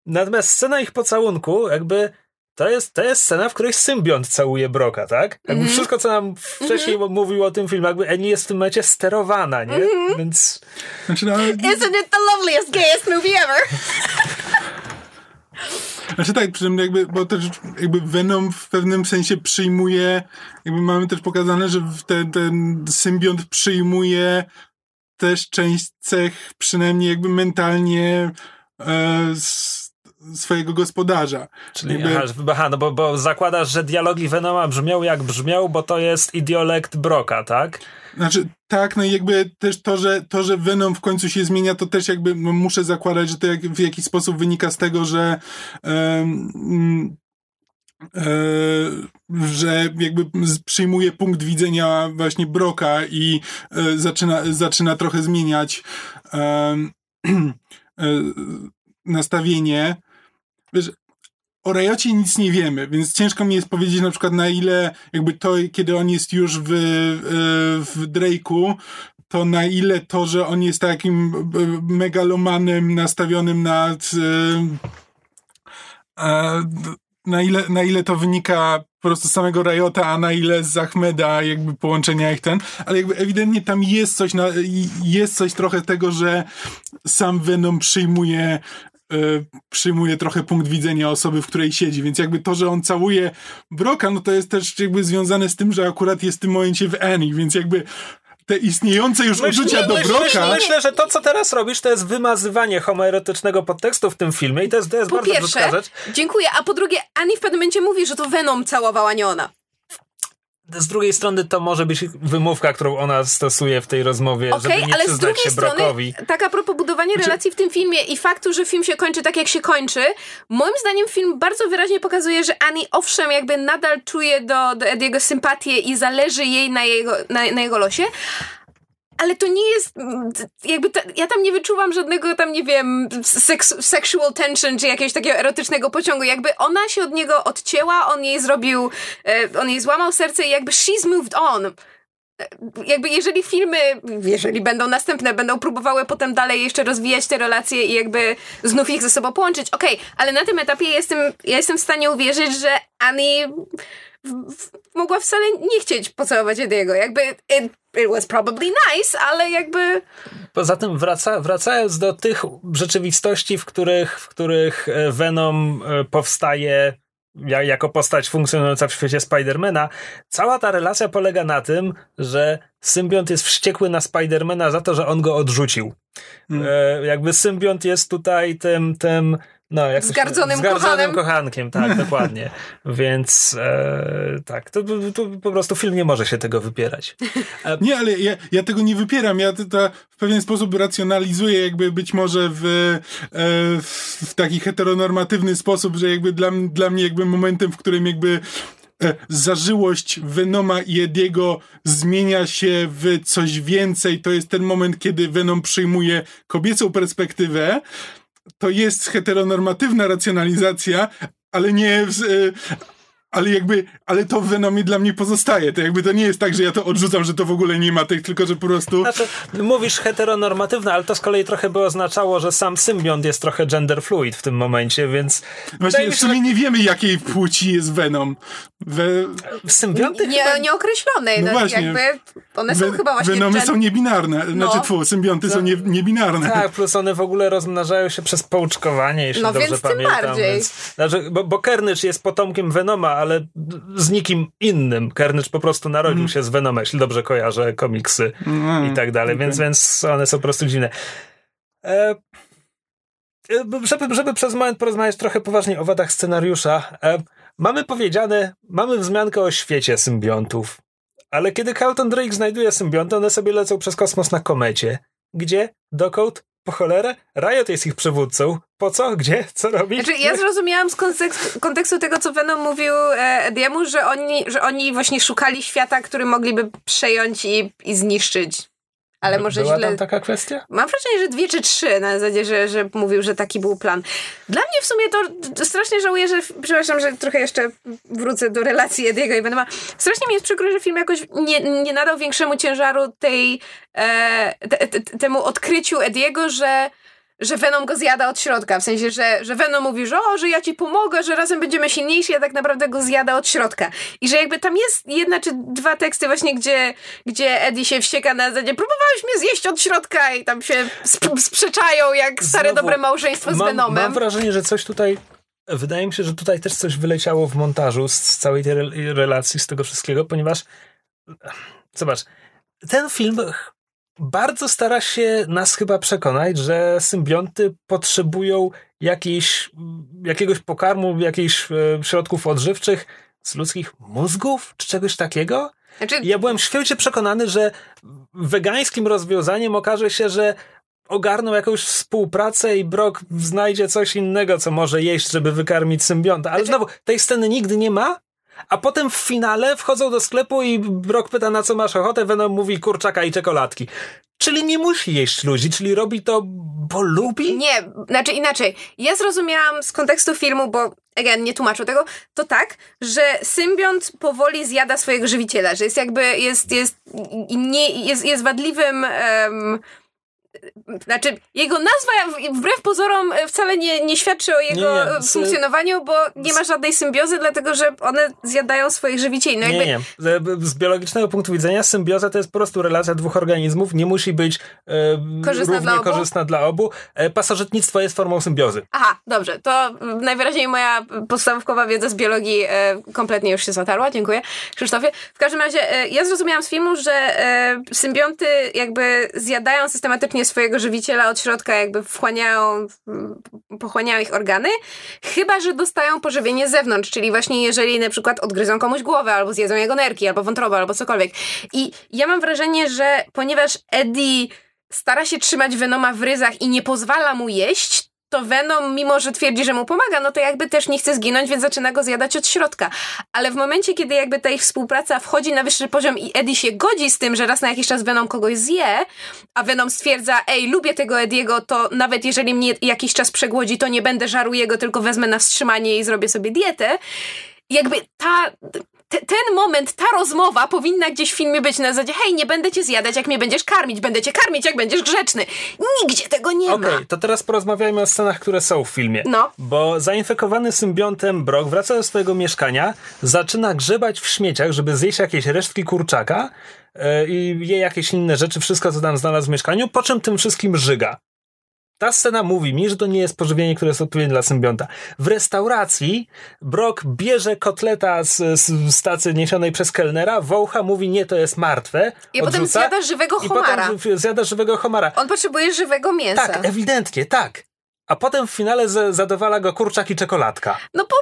Natomiast scena ich pocałunku jakby To jest, to jest scena, w której symbiont całuje Brocka, tak? Jakby mm-hmm. wszystko, co nam wcześniej mm-hmm. mówił o tym filmie, jakby Annie jest w tym momencie sterowana, nie? Mm-hmm. Więc... Znaczy, no... Isn't it the loveliest, gayest movie ever? Znaczy tak, przy tym jakby, bo też jakby Venom w pewnym sensie przyjmuje, jakby mamy też pokazane, że ten, ten symbiont przyjmuje też część cech, przynajmniej jakby mentalnie e, z, swojego gospodarza. Czyli jakby... aha, no bo, bo zakładasz, że dialogi Venoma brzmią jak brzmią, bo to jest idiolekt Brocka, tak? Znaczy, tak, no i jakby też to, że, to, że Venom w końcu się zmienia, to też jakby muszę zakładać, że to jak, w jakiś sposób wynika z tego, że um, Yy, że jakby przyjmuje punkt widzenia właśnie Brocka i yy, zaczyna, zaczyna trochę zmieniać yy, yy, nastawienie. Wiesz, o Riocie nic nie wiemy, więc ciężko mi jest powiedzieć na przykład na ile jakby to, kiedy on jest już w, w Drake'u, to na ile to, że on jest takim megalomanem nastawionym na na ile, na ile to wynika po prostu z samego Riota, a na ile z Ahmeda, jakby połączenia ich ten, ale jakby ewidentnie tam jest coś na, jest coś trochę tego, że sam Venom przyjmuje przyjmuje trochę punkt widzenia osoby, w której siedzi, więc jakby to, że on całuje Brocka, no to jest też jakby związane z tym, że akurat jest w tym momencie w Annie, więc jakby te istniejące już myślę, uczucia do Brocka... Myślę, myślę, że to, co teraz robisz, to jest wymazywanie homoerotycznego podtekstu w tym filmie i to jest, to jest po bardzo brzydka rzecz. Dziękuję, a po drugie, Annie w pewnym momencie mówi, że to Venom całowała, nie ona. Z drugiej strony to może być wymówka, którą ona stosuje w tej rozmowie, okay, żeby nie ale przyznać z drugiej się strony, Brockowi. Tak a propos budowania znaczy... relacji w tym filmie i faktu, że film się kończy tak, jak się kończy, moim zdaniem film bardzo wyraźnie pokazuje, że Annie owszem jakby nadal czuje do, do Ediego sympatię i zależy jej na jego, na, na jego losie, ale to nie jest, jakby ta, ja tam nie wyczuwam żadnego tam, nie wiem, seks, sexual tension, czy jakiegoś takiego erotycznego pociągu. Jakby ona się od niego odcięła, on jej zrobił, on jej złamał serce i jakby she's moved on. Jakby jeżeli filmy, jeżeli będą następne, będą próbowały potem dalej jeszcze rozwijać te relacje i jakby znów ich ze sobą połączyć, okej, okay, ale na tym etapie ja jestem, ja jestem w stanie uwierzyć, że Annie w, w, mogła wcale nie chcieć pocałować Ediego. Jakby it, it was probably nice, ale jakby... Poza tym wraca, wracając do tych rzeczywistości, w których, w których Venom powstaje jako postać funkcjonująca w świecie Spidermana, cała ta relacja polega na tym, że symbiont jest wściekły na Spidermana za to, że on go odrzucił. Mm. E, jakby symbiont jest tutaj tym, tym no, jak zgardzonym, się, zgardzonym kochankiem. Tak, dokładnie. Więc e, tak, to, to po prostu film nie może się tego wypierać. E, nie, ale ja, ja tego nie wypieram. Ja to, to w pewien sposób racjonalizuję jakby być może w, e, w, w taki heteronormatywny sposób, że jakby dla, dla mnie jakby momentem, w którym jakby zażyłość Venoma i Ediego zmienia się w coś więcej. To jest ten moment, kiedy Venom przyjmuje kobiecą perspektywę. To jest heteronormatywna racjonalizacja, ale nie... ale jakby, ale to w Venomie dla mnie pozostaje. To jakby to nie jest tak, że ja to odrzucam, że to w ogóle nie ma tych, tylko że po prostu... Znaczy, mówisz heteronormatywne, ale to z kolei trochę by oznaczało, że sam symbiont jest trochę gender fluid w tym momencie, więc... Właśnie w sumie że... nie wiemy, jakiej płci jest Venom. We... Symbionty nie, chyba... Nieokreślonej. No no jakby one są Ven- chyba właśnie... Venomy gen... są niebinarne. No. Znaczy, tfu, symbionty no. są nie, niebinarne. Tak, plus one w ogóle rozmnażają się przez połczkowanie, jeśli no, dobrze więc pamiętam. Tym bardziej. Więc, znaczy, bo, bo Carnage jest potomkiem Venoma, ale z nikim innym. Carnage po prostu narodził mm. się z Venoma, jeśli dobrze kojarzę komiksy mm. i tak dalej, okay. więc, więc one są po prostu dziwne. E, żeby, żeby przez moment porozmawiać trochę poważniej o wadach scenariusza, e, mamy powiedziane, mamy wzmiankę o świecie symbiontów, ale kiedy Carlton Drake znajduje symbionty, one sobie lecą przez kosmos na komecie. Gdzie? Dokąd? Po cholerę? Riot jest ich przywódcą. Po co? Gdzie? Co robi? Znaczy, ja zrozumiałam z kontekstu, kontekstu tego, co Venom mówił e, Ediemu, że oni, że oni właśnie szukali świata, który mogliby przejąć i, i zniszczyć. Ale może Była źle... tam taka kwestia? Mam wrażenie, że dwie czy trzy, na zasadzie, że, że mówił, że taki był plan. Dla mnie w sumie to strasznie żałuję, że... Przepraszam, że trochę jeszcze wrócę do relacji Ediego i Venoma. Strasznie mi jest przykro, że film jakoś nie, nie nadał większemu ciężaru tej... E, te, te, temu odkryciu Ediego, że... że Venom go zjada od środka. W sensie, że, że Venom mówi, że o, że ja ci pomogę, że razem będziemy silniejsi, a tak naprawdę go zjada od środka. I że jakby tam jest jedna czy dwa teksty właśnie, gdzie, gdzie Eddie się wścieka na zasadzie, próbowałeś mnie zjeść od środka i tam się sp- sprzeczają jak stare Znowu, dobre małżeństwo z mam, Venomem. Mam wrażenie, że coś tutaj, wydaje mi się, że tutaj też coś wyleciało w montażu z, z całej tej re- relacji, z tego wszystkiego, ponieważ zobacz, ten film... bardzo stara się nas chyba przekonać, że symbionty potrzebują jakiejś, jakiegoś pokarmu, jakichś e, środków odżywczych z ludzkich mózgów, czy czegoś takiego. Znaczy... Ja byłem święcie przekonany, że wegańskim rozwiązaniem okaże się, że ogarną jakąś współpracę i Brock znajdzie coś innego, co może jeść, żeby wykarmić symbionta. Ale znaczy... znowu, tej sceny nigdy nie ma. A potem w finale wchodzą do sklepu i Brock pyta, na co masz ochotę, Venom mówi kurczaka i czekoladki. Czyli nie musi jeść ludzi, czyli robi to, bo lubi? Nie, znaczy inaczej. Ja zrozumiałam z kontekstu filmu, bo again, nie tłumaczę tego, to tak, że symbiont powoli zjada swojego żywiciela, że jest jakby, jest, jest, nie, jest, jest wadliwym... Um, Znaczy, jego nazwa wbrew pozorom wcale nie, nie świadczy o jego nie, nie. Z, funkcjonowaniu, bo nie ma żadnej symbiozy, dlatego że one zjadają swoich żywicieli. No jakby... Nie, nie. Z biologicznego punktu widzenia symbioza to jest po prostu relacja dwóch organizmów, nie musi być e, korzystna, równie dla obu? korzystna dla obu. E, pasożytnictwo jest formą symbiozy. Aha, dobrze. To najwyraźniej moja podstawówkowa wiedza z biologii e, kompletnie już się zatarła. Dziękuję, Krzysztofie. W każdym razie e, ja zrozumiałam z filmu, że e, symbionty jakby zjadają systematycznie swojego żywiciela od środka, jakby wchłaniają, pochłaniają ich organy, chyba że dostają pożywienie z zewnątrz, czyli właśnie jeżeli na przykład odgryzą komuś głowę, albo zjedzą jego nerki, albo wątrobę, albo cokolwiek. I ja mam wrażenie, że ponieważ Eddie stara się trzymać Venoma w ryzach i nie pozwala mu jeść, to Venom, mimo że twierdzi, że mu pomaga, no to jakby też nie chce zginąć, więc zaczyna go zjadać od środka. Ale w momencie, kiedy jakby ta ich współpraca wchodzi na wyższy poziom i Eddie się godzi z tym, że raz na jakiś czas Venom kogoś zje, a Venom stwierdza, ej, lubię tego Ediego, to nawet jeżeli mnie jakiś czas przegłodzi, to nie będę żarł jego, tylko wezmę na wstrzymanie i zrobię sobie dietę. Jakby ta... T- ten moment, ta rozmowa powinna gdzieś w filmie być na zasadzie, hej, nie będę cię zjadać, jak mnie będziesz karmić, będę cię karmić, jak będziesz grzeczny. Nigdzie tego nie okay, ma. Okej, to teraz porozmawiajmy o scenach, które są w filmie. No. Bo zainfekowany symbiontem Brock wraca do swojego mieszkania, zaczyna grzebać w śmieciach, żeby zjeść jakieś resztki kurczaka yy, i je jakieś inne rzeczy, wszystko, co tam znalazł w mieszkaniu, po czym tym wszystkim żyga. Ta scena mówi mi, że to nie jest pożywienie, które jest odpowiednie dla symbionta. W restauracji Brock bierze kotleta z, z tacy niesionej przez kelnera, wącha, mówi nie, to jest martwe. I odrzuca, potem zjada żywego homara. I potem zjada żywego homara. On potrzebuje żywego mięsa. Tak, ewidentnie, tak. A potem w finale z, zadowala go kurczak i czekoladka. No po...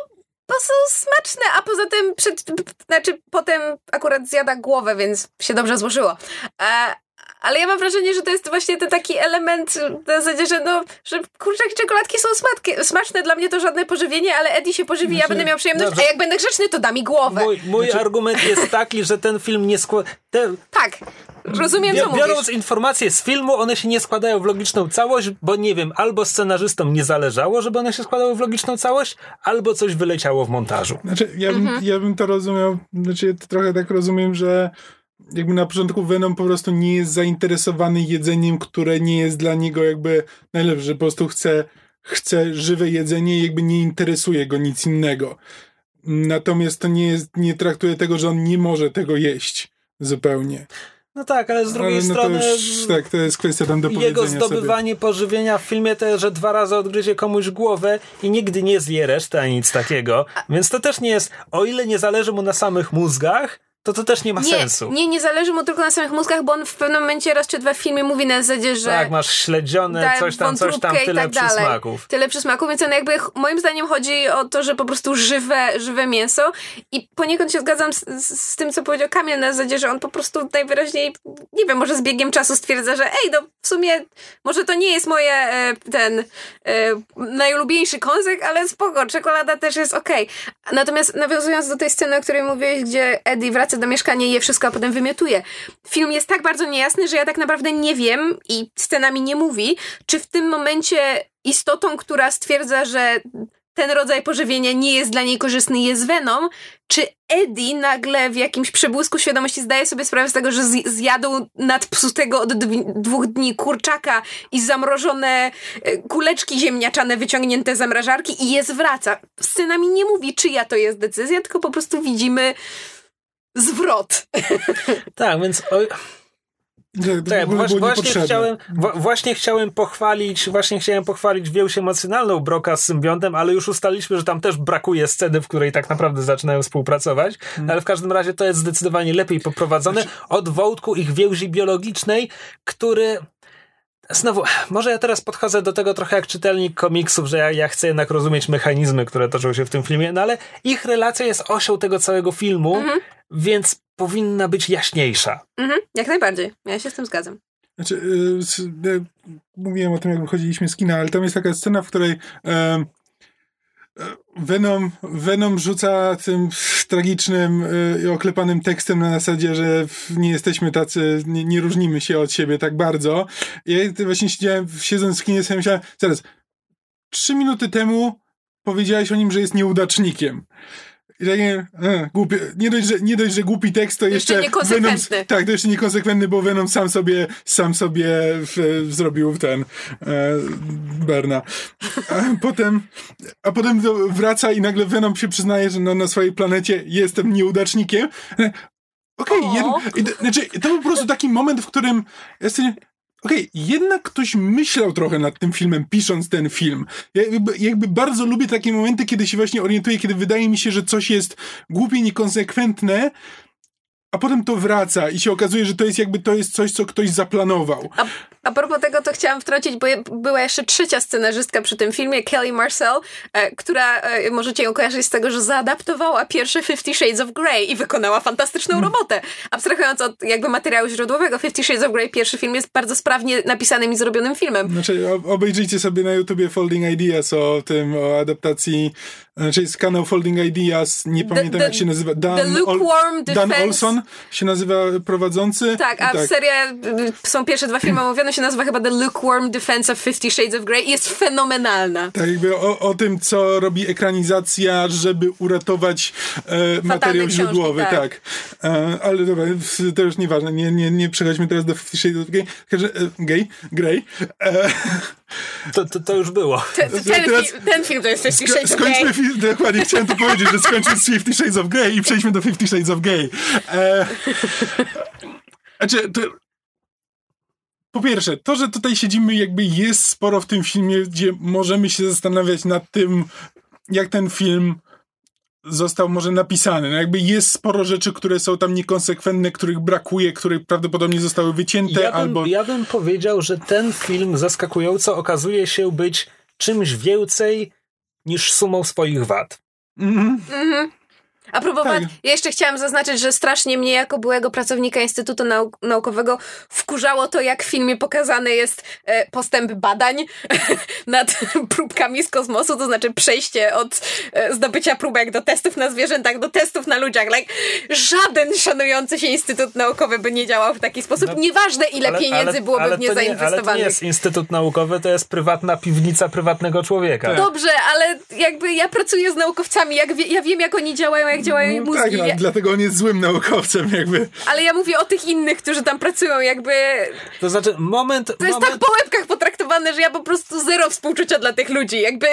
No są smaczne, a poza tym przed, znaczy potem akurat zjada głowę, więc się dobrze złożyło. E, Ale ja mam wrażenie, że to jest właśnie ten taki element w zasadzie, że no, że kurczaki czekoladki są smaczne, smaczne, dla mnie to żadne pożywienie, ale Eddie się pożywi, znaczy, ja będę miał przyjemność, znaczy, a jak będę grzeczny, to da mi głowę. Mój, mój znaczy... argument jest taki, że ten film nie składa... Ten... Tak, rozumiem, Bi- co mówisz. Biorąc informacje z filmu, one się nie składają w logiczną całość, bo nie wiem, albo scenarzystom nie zależało, żeby one się składały w logiczną całość, albo coś wyleciało w montażu. Znaczy, ja bym, mhm. ja bym to rozumiał, znaczy ja to trochę tak rozumiem, że jakby na początku Venom po prostu nie jest zainteresowany jedzeniem, które nie jest dla niego jakby najlepsze, że po prostu chce, chce żywe jedzenie i jakby nie interesuje go nic innego. Natomiast to nie jest, nie traktuje tego, że on nie może tego jeść zupełnie. No tak, ale z drugiej ale no strony to już, tak, to jest kwestia tam do jego zdobywanie sobie. Pożywienia w filmie to jest, że dwa razy odgryzie komuś głowę i nigdy nie zje reszty ani nic takiego. Więc to też nie jest, o ile nie zależy mu na samych mózgach, to to też nie ma nie, sensu. Nie, nie zależy mu tylko na samych mózgach, bo on w pewnym momencie raz czy dwa w filmie mówi na zasadzie, że... Tak, masz śledzione, coś tam, coś tam, tyle tak przysmaków. Tyle przysmaków, więc on jakby, moim zdaniem chodzi o to, że po prostu żywe, żywe mięso i poniekąd się zgadzam z, z, z tym, co powiedział Kamil na zasadzie, że on po prostu najwyraźniej, nie wiem, może z biegiem czasu stwierdza, że ej, no w sumie może to nie jest moje ten najulubieńszy kąsek, ale spoko, czekolada też jest okej. Okay. Natomiast nawiązując do tej sceny, o której mówiłeś, gdzie Eddie wraca do mieszkania i je wszystko, a potem wymiotuje. Film jest tak bardzo niejasny, że ja tak naprawdę nie wiem i scenami nie mówi, czy w tym momencie istotą, która stwierdza, że ten rodzaj pożywienia nie jest dla niej korzystny, jest Venom, czy Eddie nagle w jakimś przebłysku świadomości zdaje sobie sprawę z tego, że zjadł nadpsutego od dw- dwóch dni kurczaka i zamrożone kuleczki ziemniaczane wyciągnięte z zamrażarki i je zwraca. Scenami nie mówi, czyja to jest decyzja, tylko po prostu widzimy zwrot. Tak, więc o... nie, tak, właśnie, właśnie, chciałem, w- właśnie chciałem pochwalić właśnie chciałem pochwalić więź emocjonalną Brocka z symbiontem, ale już ustaliliśmy, że tam też brakuje sceny, w której tak naprawdę zaczynają współpracować, hmm. ale w każdym razie to jest zdecydowanie lepiej poprowadzone od wątku ich więzi biologicznej, który... Znowu, może ja teraz podchodzę do tego trochę jak czytelnik komiksów, że ja, ja chcę jednak rozumieć mechanizmy, które toczą się w tym filmie, no ale ich relacja jest osią tego całego filmu, mhm. więc powinna być jaśniejsza. Mhm. Jak najbardziej. Ja się z tym zgadzam. Znaczy, yy, yy, mówiłem o tym, jak wychodziliśmy z kina, ale tam jest taka scena, w której yy, yy, Venom, Venom rzuca tym tragicznym i yy, oklepanym tekstem na zasadzie, że nie jesteśmy tacy, nie, nie różnimy się od siebie tak bardzo. Ja właśnie siedziałem, siedząc w kinie, sobie myślałem, zaraz, trzy minuty temu powiedziałeś o nim, że jest nieudacznikiem. I tak nie, e, głupi, nie, dość, że, nie dość, że głupi tekst, to jeszcze, jeszcze niekonsekwentny. Venom, tak, to jeszcze niekonsekwentny, bo Venom sam sobie, sam sobie w, w, zrobił ten e, Berna. A potem, a potem wraca i nagle Venom się przyznaje, że no, na swojej planecie jestem nieudacznikiem. Okej, okay, znaczy, to był po prostu taki moment, w którym jestem... Okej, okay, jednak ktoś myślał trochę nad tym filmem, pisząc ten film. Ja jakby, jakby bardzo lubię takie momenty, kiedy się właśnie orientuję, kiedy wydaje mi się, że coś jest głupie, niekonsekwentne, a potem to wraca i się okazuje, że to jest jakby to jest coś, co ktoś zaplanował. A, a propos tego, to chciałam wtrącić, bo je, była jeszcze trzecia scenarzystka przy tym filmie, Kelly Marcel, e, która, e, możecie ją kojarzyć z tego, że zaadaptowała pierwsze Fifty Shades of Grey i wykonała fantastyczną robotę. Abstrahując od jakby materiału źródłowego, Fifty Shades of Grey, pierwszy film, jest bardzo sprawnie napisanym i zrobionym filmem. Znaczy, obejrzyjcie sobie na YouTubie Folding Ideas o tym, o adaptacji, znaczy jest kanał Folding Ideas, nie the, pamiętam the, jak się nazywa, Dan, the lukewarm Ol- Dan Olson się nazywa prowadzący. Tak, a tak. Seria, są pierwsze dwa filmy omówione, się nazywa chyba The Lukewarm Defense of Fifty Shades of Grey i jest fenomenalna. Tak, jakby o, o tym, co robi ekranizacja, żeby uratować e, materiał książki, źródłowy. Tak. tak. E, ale dobra, to już nieważne. Nie, nie, nie przechodźmy teraz do Fifty Shades of Grey. Gay? Grey? E, to, to, to już było. T, t, ten, teraz, fi, ten film to jest Fifty Shades sko- of Grey. Skończmy, dokładnie chciałem to powiedzieć, że skończmy z Fifty Shades of Grey i przejdźmy do Fifty Shades of Grey. E, Znaczy, to, po pierwsze, to, że tutaj siedzimy, jakby jest sporo w tym filmie, gdzie możemy się zastanawiać nad tym, jak ten film został może napisany. No jakby jest sporo rzeczy, które są tam niekonsekwentne, których brakuje, których prawdopodobnie zostały wycięte. Ja bym, albo... ja bym powiedział, że ten film zaskakująco okazuje się być czymś więcej niż sumą swoich wad. Mhm. Mhm. A próbowałam, tak. Ja jeszcze chciałam zaznaczyć, że strasznie mnie jako byłego pracownika Instytutu Nauk- Naukowego wkurzało to, jak w filmie pokazany jest e, postęp badań nad próbkami z kosmosu, to znaczy przejście od e, zdobycia próbek do testów na zwierzętach, do testów na ludziach. Like, żaden szanujący się Instytut Naukowy by nie działał w taki sposób. No, nieważne, ile ale, pieniędzy ale, byłoby ale w nie, nie zainwestowanych. Ale to nie jest Instytut Naukowy, to jest prywatna piwnica prywatnego człowieka. Tak. Dobrze, ale jakby ja pracuję z naukowcami, jak wie, ja wiem, jak oni działają, jak działają im mózgi. Tak, ja... dlatego on jest złym naukowcem jakby. Ale ja mówię o tych innych, którzy tam pracują jakby... To znaczy moment... To moment... jest tak po łebkach potraktowane, że ja po prostu zero współczucia dla tych ludzi. Jakby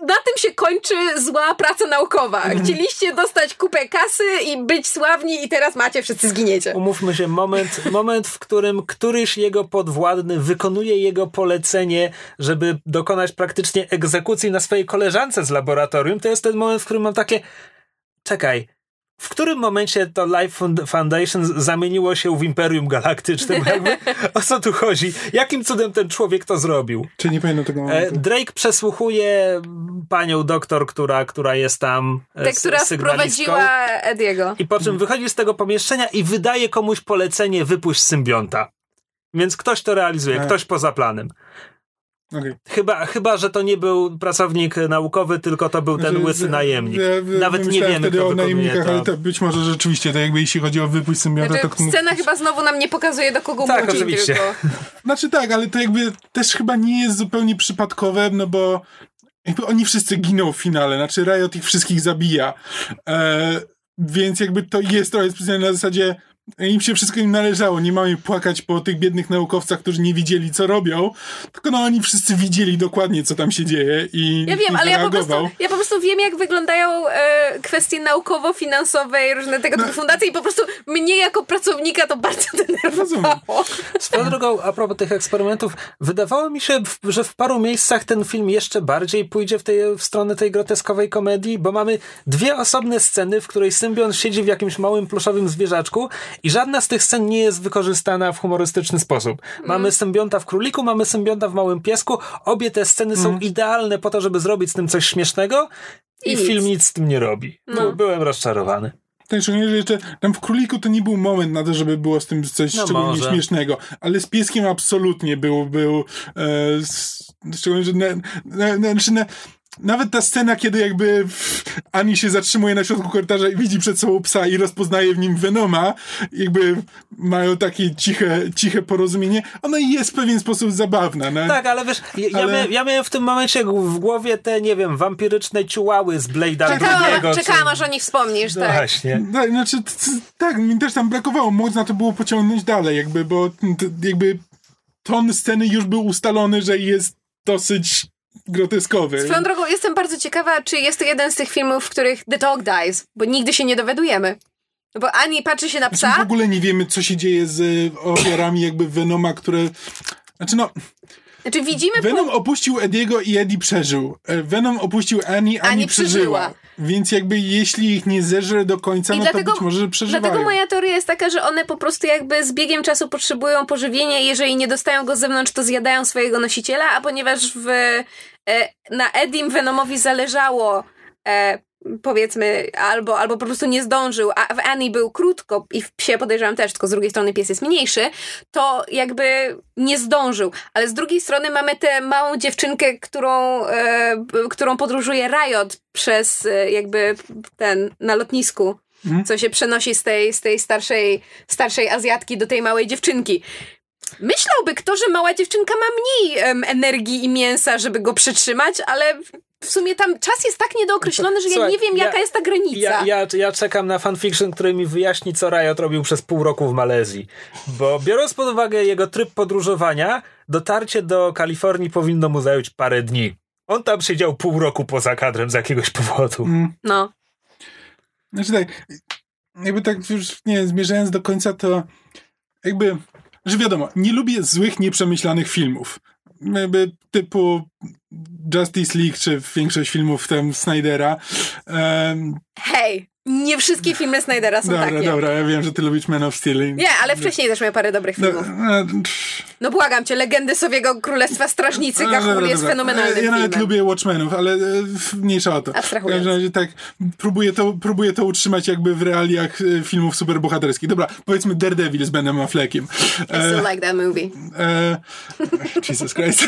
na tym się kończy zła praca naukowa. Chcieliście dostać kupę kasy i być sławni i teraz macie, wszyscy zginiecie. Umówmy się, moment, moment w którym któryś jego podwładny wykonuje jego polecenie, żeby dokonać praktycznie egzekucji na swojej koleżance z laboratorium, to jest ten moment, w którym mam takie... Czekaj, w którym momencie to Life Foundation zamieniło się w Imperium Galaktycznym? Jakby? O co tu chodzi? Jakim cudem ten człowiek to zrobił? Czy nie pamiętam tego momentu? Drake przesłuchuje panią doktor, która, która jest tam sygnalistką. Ta, która wprowadziła Ediego. I po czym wychodzi z tego pomieszczenia i wydaje komuś polecenie: wypuść symbionta. Więc ktoś to realizuje, ktoś poza planem. Okay. Chyba, chyba, że to nie był pracownik naukowy, tylko to był znaczy, ten łysy najemnik. Ja, ja, Nawet nie wiemy, kto o najemnikach, to... ale to być może rzeczywiście, to jakby jeśli chodzi o wypływ symbionta, znaczy, to... Scena chyba znowu nam nie pokazuje, do kogo tak, mówi tylko. Znaczy tak, ale to jakby też chyba nie jest zupełnie przypadkowe, no bo jakby oni wszyscy giną w finale, znaczy Riot ich wszystkich zabija. E, więc jakby to jest trochę specjalne na zasadzie im się wszystko im należało, nie mamy płakać po tych biednych naukowcach, którzy nie widzieli, co robią, tylko no oni wszyscy widzieli dokładnie, co tam się dzieje i ja wiem, i ale ja po, prostu, ja po prostu wiem, jak wyglądają e, kwestie naukowo-finansowe i różne tego typu no. fundacje i po prostu mnie jako pracownika to bardzo denerwowało. Swoją drogą, a propos tych eksperymentów, wydawało mi się, że w paru miejscach ten film jeszcze bardziej pójdzie w, tej, w stronę tej groteskowej komedii, bo mamy dwie osobne sceny, w której symbiont siedzi w jakimś małym pluszowym zwierzaczku i żadna z tych scen nie jest wykorzystana w humorystyczny sposób. Mamy mm. symbionta w króliku, mamy symbionta w małym piesku. Obie te sceny mm. są idealne po to, żeby zrobić z tym coś śmiesznego i, i film nic z tym nie robi. No. Byłem rozczarowany. Tak, szczególnie, że jeszcze tam w króliku to nie był moment na to, żeby było z tym coś no szczególnie może. śmiesznego, ale z pieskiem absolutnie był, był e, szczególnie, że na, na, na, na, nawet ta scena, kiedy jakby Annie się zatrzymuje na środku korytarza i widzi przed sobą psa i rozpoznaje w nim Venoma, jakby mają takie ciche, ciche porozumienie, ona jest w pewien sposób zabawna. No? Tak, ale wiesz, ja, ale... Ja, miałem, ja miałem w tym momencie w głowie te, nie wiem, wampiryczne ciułały z Blade'a drugiego. Czekałam, czy... aż o nich wspomnisz, tak. No właśnie. Tak, znaczy, tak, mi też tam brakowało, można to było pociągnąć dalej, jakby, bo jakby ton sceny już był ustalony, że jest dosyć groteskowy. Swoją drogą, jestem bardzo ciekawa, czy jest to jeden z tych filmów, w których the dog dies, bo nigdy się nie dowiadujemy. Bo Annie patrzy się na psa. Znaczy, w ogóle nie wiemy, co się dzieje z ofiarami jakby Venoma, które... Znaczy no... Znaczy widzimy... Venom po... opuścił Ediego i Eddie przeżył. Venom opuścił Annie, Annie, Annie przeżyła. przeżyła. Więc jakby jeśli ich nie zeżre do końca, I no dlatego, to być może, że przeżywają. Dlatego moja teoria jest taka, że one po prostu jakby z biegiem czasu potrzebują pożywienia i jeżeli nie dostają go z zewnątrz, to zjadają swojego nosiciela, a ponieważ w, na Edim Venomowi zależało... powiedzmy, albo, albo po prostu nie zdążył, a w Annie był krótko i w psie podejrzewam też, tylko z drugiej strony pies jest mniejszy, to jakby nie zdążył. Ale z drugiej strony mamy tę małą dziewczynkę, którą, e, którą podróżuje Riot przez e, jakby ten, na lotnisku, mhm. co się przenosi z tej, z tej starszej, starszej Azjatki do tej małej dziewczynki. Myślałby kto, że mała dziewczynka ma mniej em, energii i mięsa, żeby go przytrzymać, ale... W sumie tam czas jest tak niedookreślony, że Słuchaj, ja nie wiem, ja, jaka jest ta granica. Ja, ja, ja czekam na fanfiction, który mi wyjaśni, co Riot robił przez pół roku w Malezji. Bo biorąc pod uwagę jego tryb podróżowania, dotarcie do Kalifornii powinno mu zająć parę dni. On tam siedział pół roku poza kadrem z jakiegoś powodu. Mm. No. Znaczy tak, jakby tak już, nie zmierzając do końca, to jakby, że wiadomo, nie lubię złych, nieprzemyślanych filmów. Jakby typu Justice League, czy większość filmów tam Snydera. Um, Hej! Nie wszystkie filmy Snydera są dobra, takie. Dobra, dobra, ja wiem, że ty lubisz Man of Steel. Nie, ale wcześniej też miał parę dobrych filmów. No, no błagam cię, Legendy Sowiego Królestwa Strażnicy Gachur jest fenomenalnym filmem. Ja nawet filmem. lubię Watchmenów, ale mniejsza o to. Abstrahując. W każdym razie tak, próbuję to, próbuję to utrzymać jakby w realiach filmów superbohaterskich. Dobra, powiedzmy Daredevil z Benem Affleckiem. I still e, like that movie. E, Jesus Christ.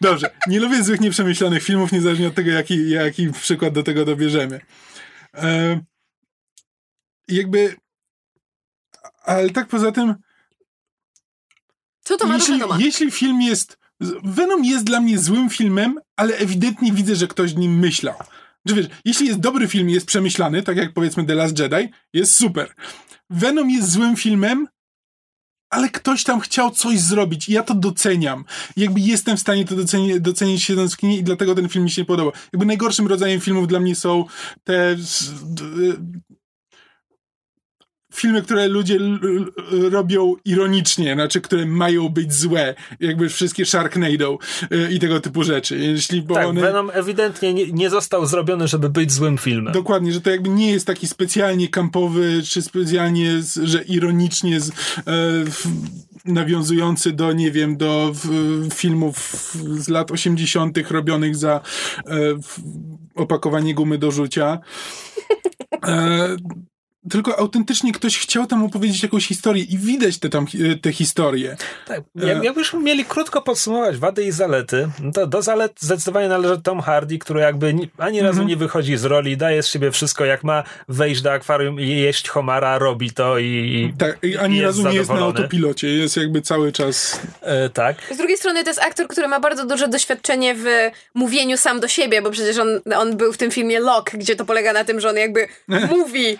Dobrze, nie lubię złych, nieprzemyślanych filmów, niezależnie od tego, jaki, jaki przykład do tego dobierzemy. E, jakby, ale tak poza tym, co to ma jeśli, do Venoma? Jeśli film jest, Venom jest dla mnie złym filmem, ale ewidentnie widzę, że ktoś nim myślał. Że wiesz, jeśli jest dobry film i jest przemyślany, tak jak powiedzmy The Last Jedi, jest super. Venom jest złym filmem, ale ktoś tam chciał coś zrobić i ja to doceniam. Jakby jestem w stanie to doceni- docenić siedząc w kinie i dlatego ten film mi się nie podobał. Jakby najgorszym rodzajem filmów dla mnie są te... filmy, które ludzie l- l- robią ironicznie, znaczy, które mają być złe, jakby wszystkie Sharknado yy, i tego typu rzeczy. Jeśli, bo tak, one... Venom ewidentnie nie, nie został zrobiony, żeby być złym filmem. Dokładnie, że to jakby nie jest taki specjalnie kampowy, czy specjalnie, z, że ironicznie z, yy, w, nawiązujący do, nie wiem, do w, filmów z lat osiemdziesiątych robionych za yy, opakowanie gumy do rzucia. E, Tylko autentycznie ktoś chciał tam opowiedzieć jakąś historię i widać te tam te historie. Tak, jak, jakbyśmy mieli krótko podsumować wady i zalety, to do zalet zdecydowanie należy Tom Hardy, który jakby ani razu mm-hmm. nie wychodzi z roli, daje z siebie wszystko, jak ma wejść do akwarium i jeść homara, robi to i tak, i ani jest razu nie jest zadowolony. Na autopilocie, jest jakby cały czas... E, tak. Z drugiej strony to jest aktor, który ma bardzo duże doświadczenie w mówieniu sam do siebie, bo przecież on, on był w tym filmie Locke, gdzie to polega na tym, że on jakby mówi...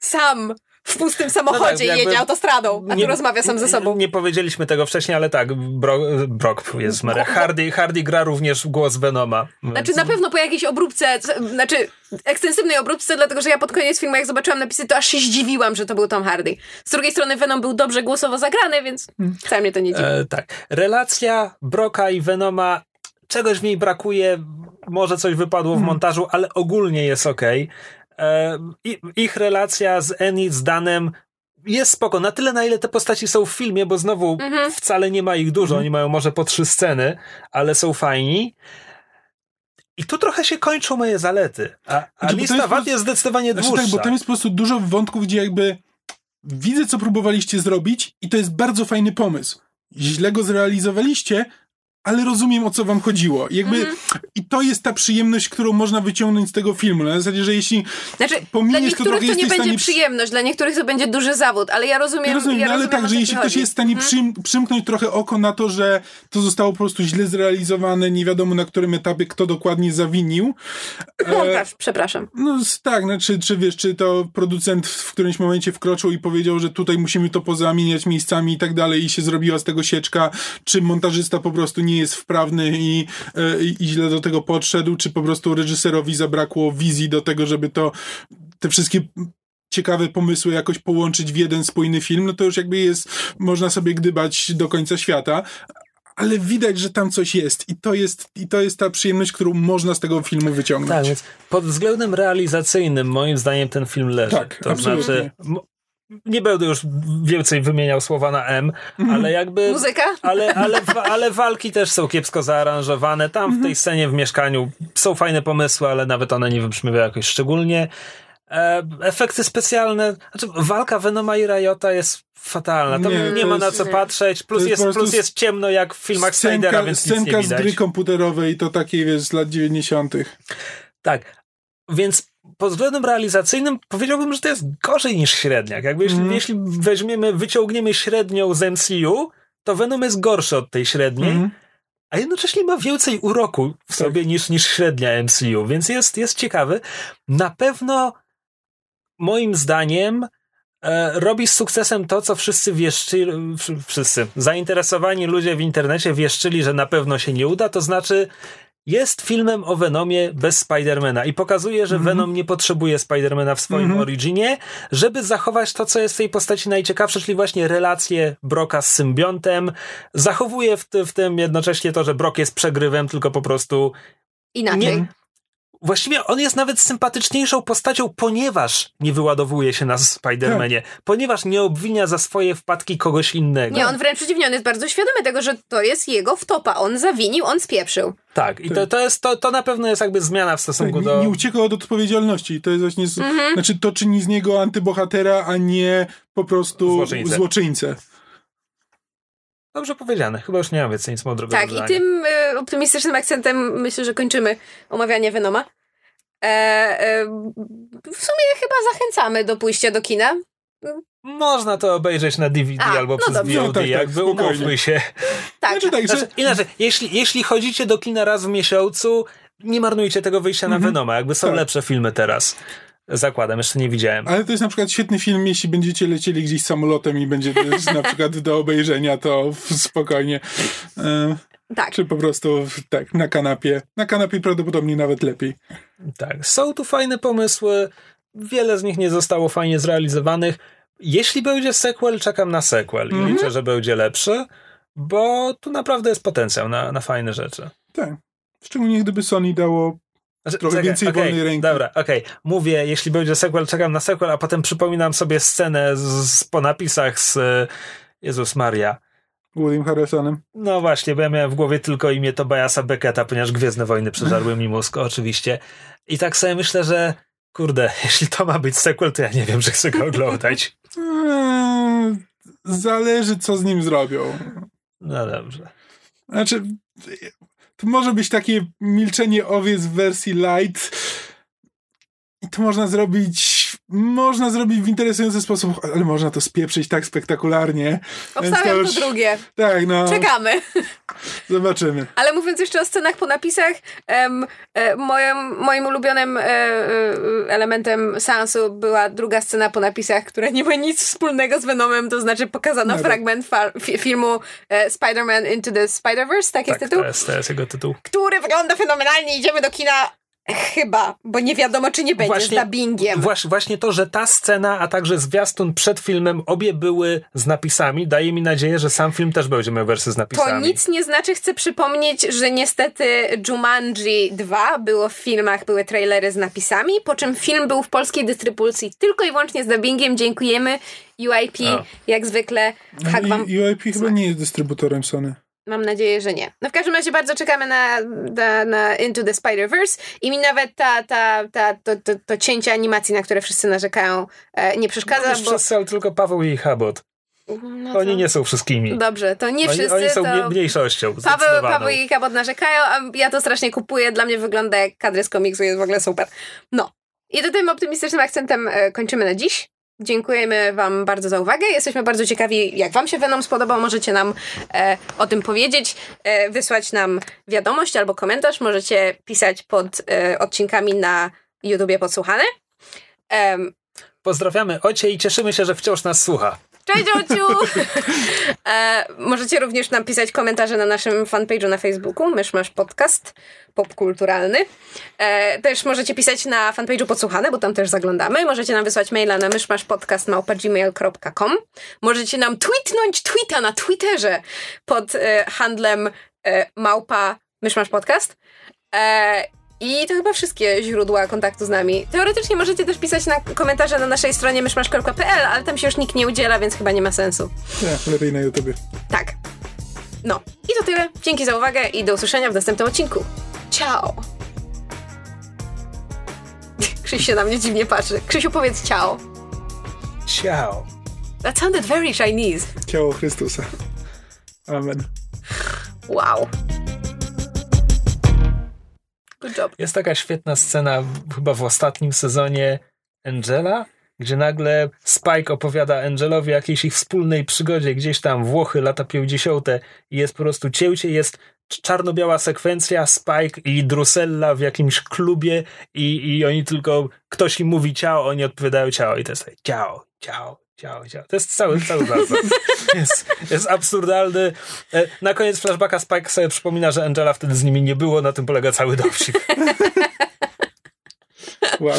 sam w pustym samochodzie no tak, jedzie autostradą, a nie, tu rozmawia sam ze sobą. Nie powiedzieliśmy tego wcześniej, ale tak, Brock, Brock jest Maria. Hardy, Hardy gra również głos Venoma. Więc... Znaczy na pewno po jakiejś obróbce, znaczy ekstensywnej obróbce, dlatego że ja pod koniec filmu, jak zobaczyłam napisy, to aż się zdziwiłam, że to był Tom Hardy. Z drugiej strony Venom był dobrze głosowo zagrany, więc hmm. wcale mnie to nie dziwi. E, tak. Relacja Brocka i Venoma, czegoś w niej brakuje, może coś wypadło hmm. w montażu, ale ogólnie jest okej. Okay. I, ich relacja z Annie, z Danem jest spoko, na tyle na ile te postaci są w filmie, bo znowu mm-hmm. wcale nie ma ich dużo, mm-hmm. oni mają może po trzy sceny, ale są fajni i tu trochę się kończą moje zalety, a, a znaczy, lista wad jest zdecydowanie dłuższa. Znaczy, tak, bo tam jest po prostu dużo wątków, gdzie jakby widzę, co próbowaliście zrobić i to jest bardzo fajny pomysł, źle go zrealizowaliście, ale rozumiem, o co wam chodziło. Jakby, mm. I to jest ta przyjemność, którą można wyciągnąć z tego filmu. Na zasadzie, że jeśli znaczy, pominiesz to trochę... Dla niektórych to, to nie będzie stanie... przyjemność, dla niektórych to będzie duży zawód, ale ja rozumiem... Ja rozumiem, ja no, ale rozumiem, tak, że jeśli chodzi. Ktoś jest w stanie hmm? przym- przymknąć trochę oko na to, że to zostało po prostu źle zrealizowane, nie wiadomo na którym etapie, kto dokładnie zawinił. Montaż, e... przepraszam. No tak, no, czy, czy wiesz, czy to producent w którymś momencie wkroczył i powiedział, że tutaj musimy to pozamieniać miejscami i tak dalej i się zrobiła z tego sieczka, czy montażysta po prostu nie jest wprawny i, i, i źle do tego podszedł, czy po prostu reżyserowi zabrakło wizji do tego, żeby to te wszystkie ciekawe pomysły jakoś połączyć w jeden spójny film, no to już jakby jest, można sobie gdybać do końca świata, ale widać, że tam coś jest i to jest, i to jest ta przyjemność, którą można z tego filmu wyciągnąć. Tak, więc pod względem realizacyjnym moim zdaniem ten film leży. Tak, to absolutnie. Znaczy, m- nie będę już więcej wymieniał słowa na M, mm-hmm. ale jakby... Muzyka? Ale, ale, ale walki też są kiepsko zaaranżowane. Tam mm-hmm. w tej scenie w mieszkaniu są fajne pomysły, ale nawet one nie wybrzmiewają jakoś szczególnie. E, efekty specjalne... Znaczy, walka Venoma i Riota jest fatalna. Tam nie, nie ma jest, na co nie. patrzeć. Plus jest, jest, plus jest ciemno jak w filmach Snydera, więc nic nie widać. Scenka z gry komputerowej, to takiej, wiesz, z lat dziewięćdziesiątych. Tak. Więc... pod względem realizacyjnym powiedziałbym, że to jest gorzej niż średniak. Jakby jeśli, mm. jeśli weźmiemy, wyciągniemy średnią z M C U, to Venom jest gorszy od tej średniej, mm. a jednocześnie ma więcej uroku w sobie tak. niż, niż średnia M C U, więc jest, jest ciekawy. Na pewno moim zdaniem e, robi z sukcesem to, co wszyscy wieszczyli, wszyscy zainteresowani ludzie w internecie wieszczyli, że na pewno się nie uda, to znaczy jest filmem o Venomie bez Spidermana i pokazuje, że mm-hmm. Venom nie potrzebuje Spidermana w swoim mm-hmm. originie, żeby zachować to, co jest w tej postaci najciekawsze, czyli właśnie relacje Brocka z symbiontem. Zachowuje w, t- w tym jednocześnie to, że Brock jest przegrywem, tylko po prostu... Inaczej. Nie... Właściwie on jest nawet sympatyczniejszą postacią, ponieważ nie wyładowuje się na Spider-Manie, ponieważ nie obwinia za swoje wpadki kogoś innego. Nie, on wręcz przeciwnie, on jest bardzo świadomy tego, że to jest jego wtopa. On zawinił, on spieprzył. Tak, i to, to, jest, to, to na pewno jest jakby zmiana w stosunku tak, do... Nie ucieka od odpowiedzialności. I to jest właśnie... Z... Mhm. Znaczy to czyni z niego antybohatera, a nie po prostu złoczyńcę. złoczyńcę. Dobrze powiedziane. Chyba już nie mam więcej nic mądrego. Tak, i tym y, optymistycznym akcentem myślę, że kończymy omawianie Venoma. E, e, w sumie chyba zachęcamy do pójścia do kina. Można to obejrzeć na D V D A, albo no przez dobrze. V O D, no, tak, tak, jakby umówmy się. Tak. Znaczy, tak że... znaczy, inaczej, jeśli, jeśli chodzicie do kina raz w miesiącu, nie marnujcie tego wyjścia mhm. na Venoma. Jakby są tak. lepsze filmy teraz. Zakładam, jeszcze nie widziałem. Ale to jest na przykład świetny film, jeśli będziecie lecieli gdzieś samolotem i będzie też na przykład do obejrzenia to spokojnie. E, tak. Czy po prostu tak, na kanapie. Na kanapie prawdopodobnie nawet lepiej. Tak. Są tu fajne pomysły. Wiele z nich nie zostało fajnie zrealizowanych. Jeśli będzie sequel, czekam na sequel. Mm-hmm. I liczę, że będzie lepszy, bo tu naprawdę jest potencjał na, na fajne rzeczy. Tak. Szczególnie gdyby Sony dało trochę czekaj, więcej okay, wolnej ręki. Dobra, okej. Okay. Mówię, jeśli będzie sequel, czekam na sequel, a potem przypominam sobie scenę z, z, po napisach z Jezus Maria. Woodym Harrisonem. No właśnie, bo ja miałem w głowie tylko imię Tobiasa Becketa, ponieważ Gwiezdne Wojny przeżarły mi mózg, oczywiście. I tak sobie myślę, że kurde, jeśli to ma być sequel, to ja nie wiem, że chcę go oglądać. Zależy, co z nim zrobią. No dobrze. Znaczy... To może być takie milczenie owiec w wersji light. I to można zrobić, można zrobić w interesujący sposób, ale można to spieprzyć tak spektakularnie. Obstawiam to, już... to drugie. Tak, no. Czekamy. Zobaczymy. Ale mówiąc jeszcze o scenach po napisach, em, e, moim, moim ulubionym e, elementem seansu była druga scena po napisach, która nie ma nic wspólnego z Venomem, to znaczy pokazano no, fragment fa- fi- filmu e, Spider-Man Into the Spider-Verse, tak jest tak, tytuł? To jest, to jest jego tytuł. Który wygląda fenomenalnie, idziemy do kina. Chyba, bo nie wiadomo, czy nie będzie właśnie, z dubbingiem. Właśnie, właśnie to, że ta scena, a także zwiastun przed filmem obie były z napisami, daje mi nadzieję, że sam film też będzie miał wersję z napisami. To nic nie znaczy, chcę przypomnieć, że niestety Jumanji dwa było w filmach, były trailery z napisami, po czym film był w polskiej dystrybucji tylko i wyłącznie z dubbingiem. Dziękujemy. U I P, no. jak zwykle. Hak wam... U I P chyba nie jest dystrybutorem Sony. Mam nadzieję, że nie. No w każdym razie bardzo czekamy na, na, na Into the Spider-Verse i mi nawet ta, ta, ta, to, to, to cięcie animacji, na które wszyscy narzekają, e, nie przeszkadza. No bo... wszyscy, ale tylko Paweł i Chabot. No to... Oni nie są wszystkimi. Dobrze, to nie oni, wszyscy. Oni są to... mniejszością. Paweł, Paweł i Chabot narzekają, a ja to strasznie kupuję. Dla mnie wygląda jak kadry z komiksu, jest w ogóle super. No. I do tym optymistycznym akcentem e, kończymy na dziś. Dziękujemy wam bardzo za uwagę. Jesteśmy bardzo ciekawi, jak wam się Venom spodobał. Możecie nam e, o tym powiedzieć, e, wysłać nam wiadomość albo komentarz. Możecie pisać pod e, odcinkami na YouTubie podsłuchane. E, Pozdrawiamy Ocie i cieszymy się, że wciąż nas słucha. Cześć, Ociu! e, możecie również nam pisać komentarze na naszym fanpage'u na Facebooku. Mysz-masz podcast popkulturalny. E, też możecie pisać na fanpage'u podsłuchane, bo tam też zaglądamy. Możecie nam wysłać maila na mysz masz podcast małpa gmail kropka com. Możecie nam tweetnąć tweeta na Twitterze pod e, handlem e, małpa mysz-masz podcast. E, I to chyba wszystkie źródła kontaktu z nami. Teoretycznie możecie też pisać na komentarze na naszej stronie mysz masz kropka p l, ale tam się już nikt nie udziela, więc chyba nie ma sensu. Nie, lepiej na YouTubie. Tak. No. I to tyle. Dzięki za uwagę i do usłyszenia w następnym odcinku. Ciao! Krzyś się na mnie dziwnie patrzy. Krzysiu, powiedz ciao. Ciao. That sounded very Chinese. Ciało Chrystusa. Amen. Wow. Jest taka świetna scena chyba w ostatnim sezonie Angela, gdzie nagle Spike opowiada Angelowi o jakiejś ich wspólnej przygodzie gdzieś tam Włochy, lata pięćdziesiąte i jest po prostu cięcie, jest czarno-biała sekwencja, Spike i Drusilla w jakimś klubie i, i oni tylko, ktoś im mówi ciao, oni odpowiadają ciao i to jest ciao, ciao. Ciao, ciao. To jest cały, cały bardzo. Jest, jest absurdalny. Na koniec flashbacka Spike sobie przypomina, że Angela wtedy z nimi nie było, na tym polega cały dowcip. Wow.